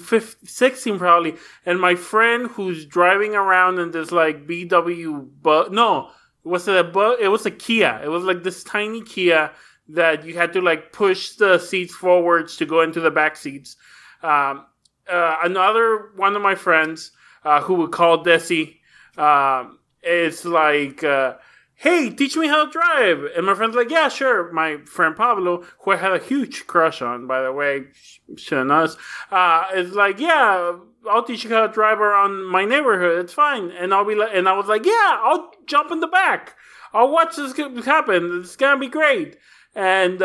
16 probably. And my friend who's driving around in this like VW it was a Kia. It was like this tiny Kia that you had to like push the seats forwards to go into the back seats. Another one of my friends who we call Desi is like, hey, teach me how to drive. And my friend's like, yeah, sure. My friend Pablo, who I had a huge crush on, by the way, is like, yeah, I'll teach you how to drive around my neighborhood. It's fine. And I was like, yeah, I'll jump in the back. I'll watch this happen. It's going to be great. And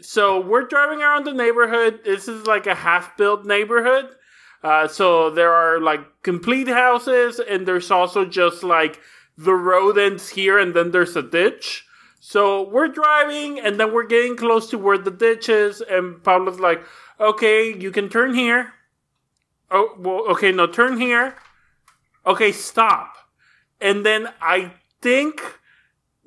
so we're driving around the neighborhood. This is like a half-built neighborhood. So there are like complete houses, and there's also just like the road ends here and then there's a ditch. So we're driving and then we're getting close to where the ditch is, and Pablo's like, okay, you can turn here. Oh, well, okay, no, turn here. Okay, stop. And then I think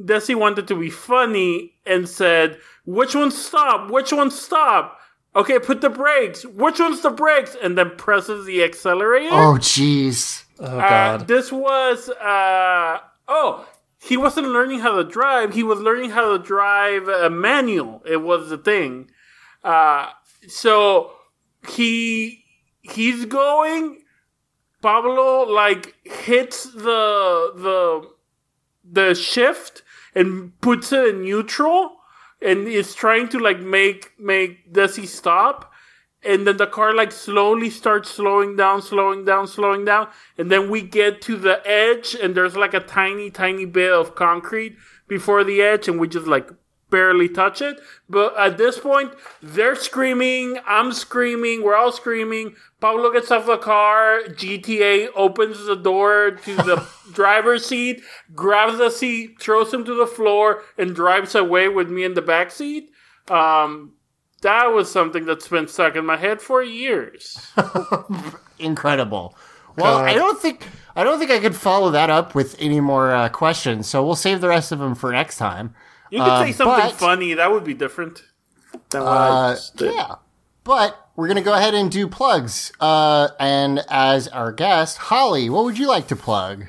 Desi wanted to be funny and said, which one stop? Which one stop? Okay, put the brakes. Which one's the brakes? And then presses the accelerator. Oh, jeez. Oh, God. This was... he wasn't learning how to drive. He was learning how to drive a manual. It was the thing. So he's going. Pablo, like, hits the shift and puts it in neutral. And is trying to, like, make Desi stop. And then the car, like, slowly starts slowing down. And then we get to the edge. And there's, like, a tiny, tiny bit of concrete before the edge. And we just, like, barely touch it. But at this point, they're screaming. I'm screaming. We're all screaming. Pablo gets off the car. GTA opens the door to the driver's seat, grabs the seat, throws him to the floor, and drives away with me in the back seat. That was something that's been stuck in my head for years. Incredible. Well, I don't think I could follow that up with any more questions, so we'll save the rest of them for next time. You could say something funny. That would be different than what I just did. Yeah. But we're going to go ahead and do plugs. And as our guest, Holly, what would you like to plug?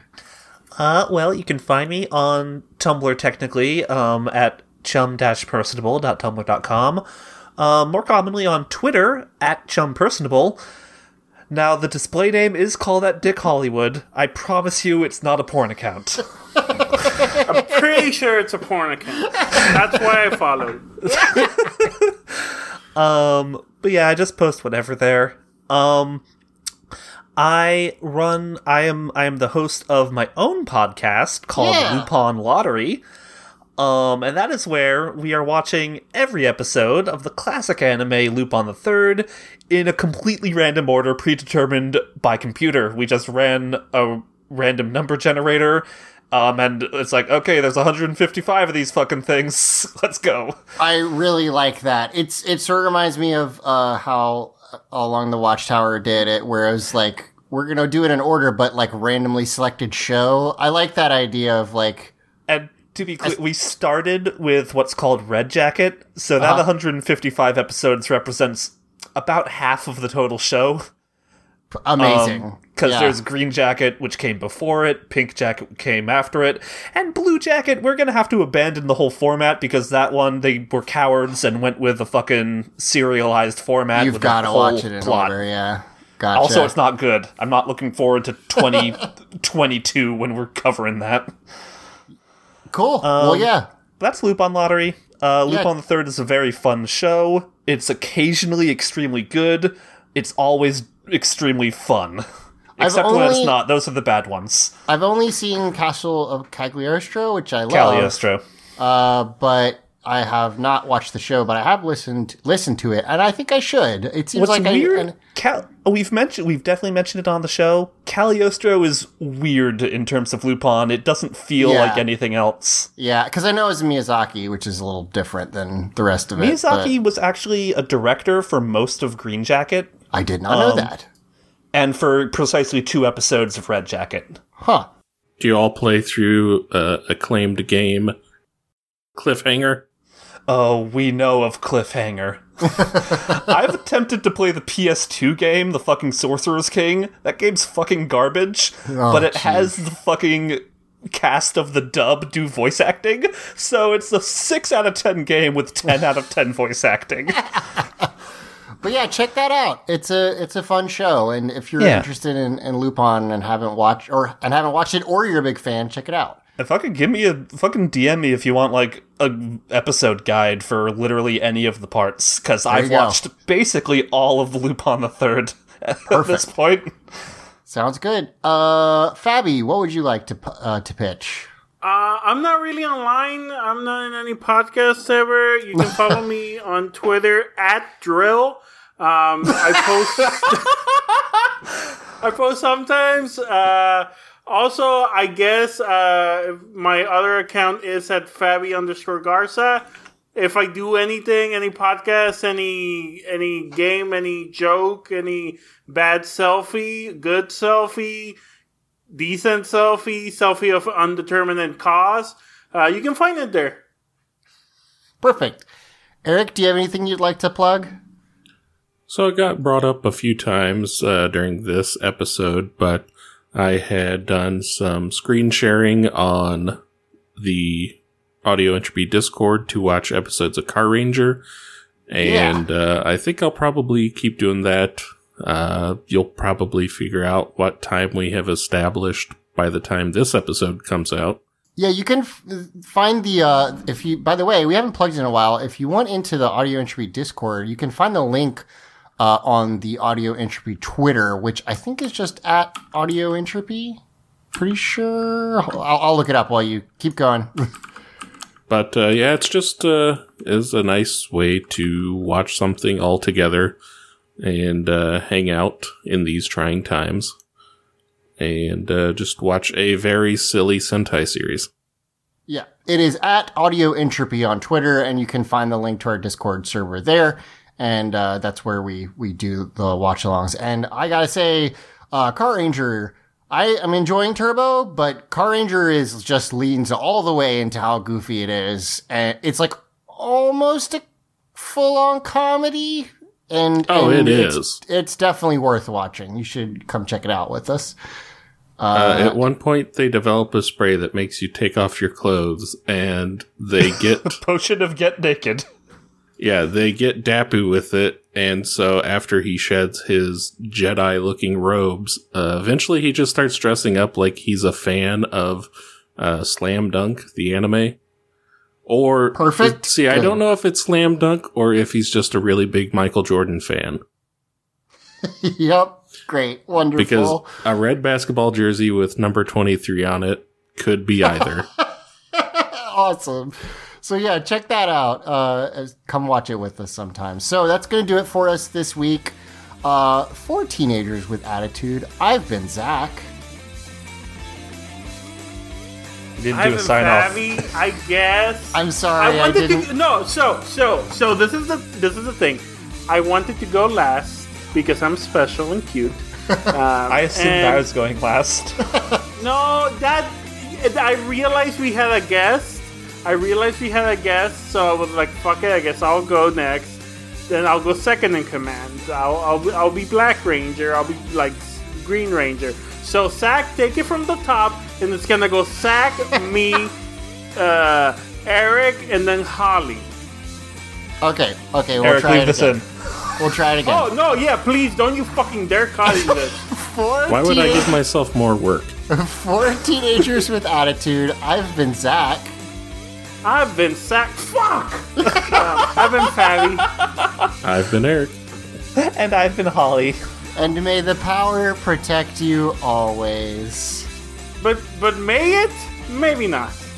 Well, you can find me on Tumblr, technically, at chum-personable.tumblr.com. More commonly on Twitter, at chumpersonable. Now, the display name is called at Dick Hollywood. I promise you it's not a porn account. I'm pretty sure it's a porn account. That's why I followed. But yeah, I just post whatever there. I am the host of my own podcast called Lupin Lottery. And that is where we are watching every episode of the classic anime Lupin the Third in a completely random order predetermined by computer. We just ran a random number generator. And it's like, okay, there's 155 of these fucking things. Let's go. I really like that. It sort of reminds me of how All Along the Watchtower did it, where it was like, we're going to do it in order, but like randomly selected show. I like that idea of like... And to be clear, we started with what's called Red Jacket, so that 155 episodes represents about half of the total show. Amazing. because there's Green Jacket, which came before it, Pink Jacket came after it, and Blue Jacket, we're going to have to abandon the whole format because that one, they were cowards and went with a fucking serialized format. You've got to watch it in order, yeah. Gotcha. Also, it's not good. I'm not looking forward to 2022 when we're covering that. Cool. Well, yeah. That's Lupin Lottery. Lupin the Third is a very fun show. It's occasionally extremely good. It's always extremely fun. Except when it's not. Those are the bad ones. I've only seen Castle of Cagliostro, which I love. Cagliostro. But I have not watched the show, but I have listened to it, and I think I should. It seems we've definitely mentioned it on the show. Cagliostro is weird in terms of Lupin. It doesn't feel like anything else. Yeah, because I know it's Miyazaki, which is a little different than the rest of it. Miyazaki was actually a director for most of Green Jacket. I did not know that. And for precisely 2 episodes of Red Jacket. Huh. Do you all play through acclaimed game Cliffhanger? Oh, we know of Cliffhanger. I've attempted to play the PS2 game, the fucking Sorcerer's King. That game's fucking garbage, but it has the fucking cast of the dub do voice acting, so it's a 6 out of 10 game with 10 out of 10 voice acting. But yeah, check that out. It's a fun show, and if you're interested in Lupin and haven't watched it, or you're a big fan, check it out. Fucking DM me if you want, like, a episode guide for literally any of the parts, because I've watched basically all of Lupin the Third at this point. Sounds good. Fabi, what would you like to pitch? I'm not really online. I'm not in any podcasts ever. You can follow me on Twitter @drill. I post sometimes. Also, I guess my other account is @Fabi_Garza. If I do anything, any podcast, any game, any joke, any bad selfie, good selfie, decent selfie of undetermined cause, you can find it there. Perfect. Eric, do you have anything you'd like to plug? So it got brought up a few times during this episode, but I had done some screen sharing on the Audio Entropy Discord to watch episodes of Car Ranger, and I think I'll probably keep doing that. You'll probably figure out what time we have established by the time this episode comes out. Yeah, you can find the, if you, by the way, we haven't plugged in a while. If you want into the Audio Entropy Discord, you can find the link on the Audio Entropy Twitter, which I think is just @AudioEntropy. Pretty sure. I'll look it up while you keep going. But yeah, it's just is a nice way to watch something all together and hang out in these trying times and just watch a very silly Sentai series. Yeah, it is @AudioEntropy on Twitter, and you can find the link to our Discord server there. And that's where we do the watch-alongs. And I gotta say, Car Ranger, I am enjoying Turbo, but Car Ranger is just leans all the way into how goofy it is. And it's like almost a full-on comedy. And it is. It's definitely worth watching. You should come check it out with us. At one point, they develop a spray that makes you take off your clothes, and they get... Potion of Get Naked. Yeah, they get Dapu with it, and so after he sheds his Jedi-looking robes, eventually he just starts dressing up like he's a fan of Slam Dunk, the anime. Or perfect. See, I don't know if it's Slam Dunk or if he's just a really big Michael Jordan fan. Yep, great, wonderful. Because a red basketball jersey with number 23 on it could be either. Awesome. So yeah, check that out. Come watch it with us sometime. So that's going to do it for us this week. For Teenagers with Attitude, I've been Zach. You didn't do a sign-off. I guess. I'm sorry, I didn't. So this is the thing. I wanted to go last because I'm special and cute. I assumed I was going last. No, I realized we had a guest, so I was like, fuck it, I guess I'll go next. Then I'll go second in command. I'll be Black Ranger. I'll be like Green Ranger. So, Sack, take it from the top, and it's gonna go Sack, me, Eric, and then Holly. Okay, we'll Eric, try it again. We'll try it again. Oh, no, yeah, please, don't you fucking dare copy this. Why would I give myself more work? 4 Teenagers with Attitude. I've been Zach. I've been Zach. Fuck! I've been Fabi. I've been Eric. And I've been Holly. And may the power protect you always. But may it? Maybe not.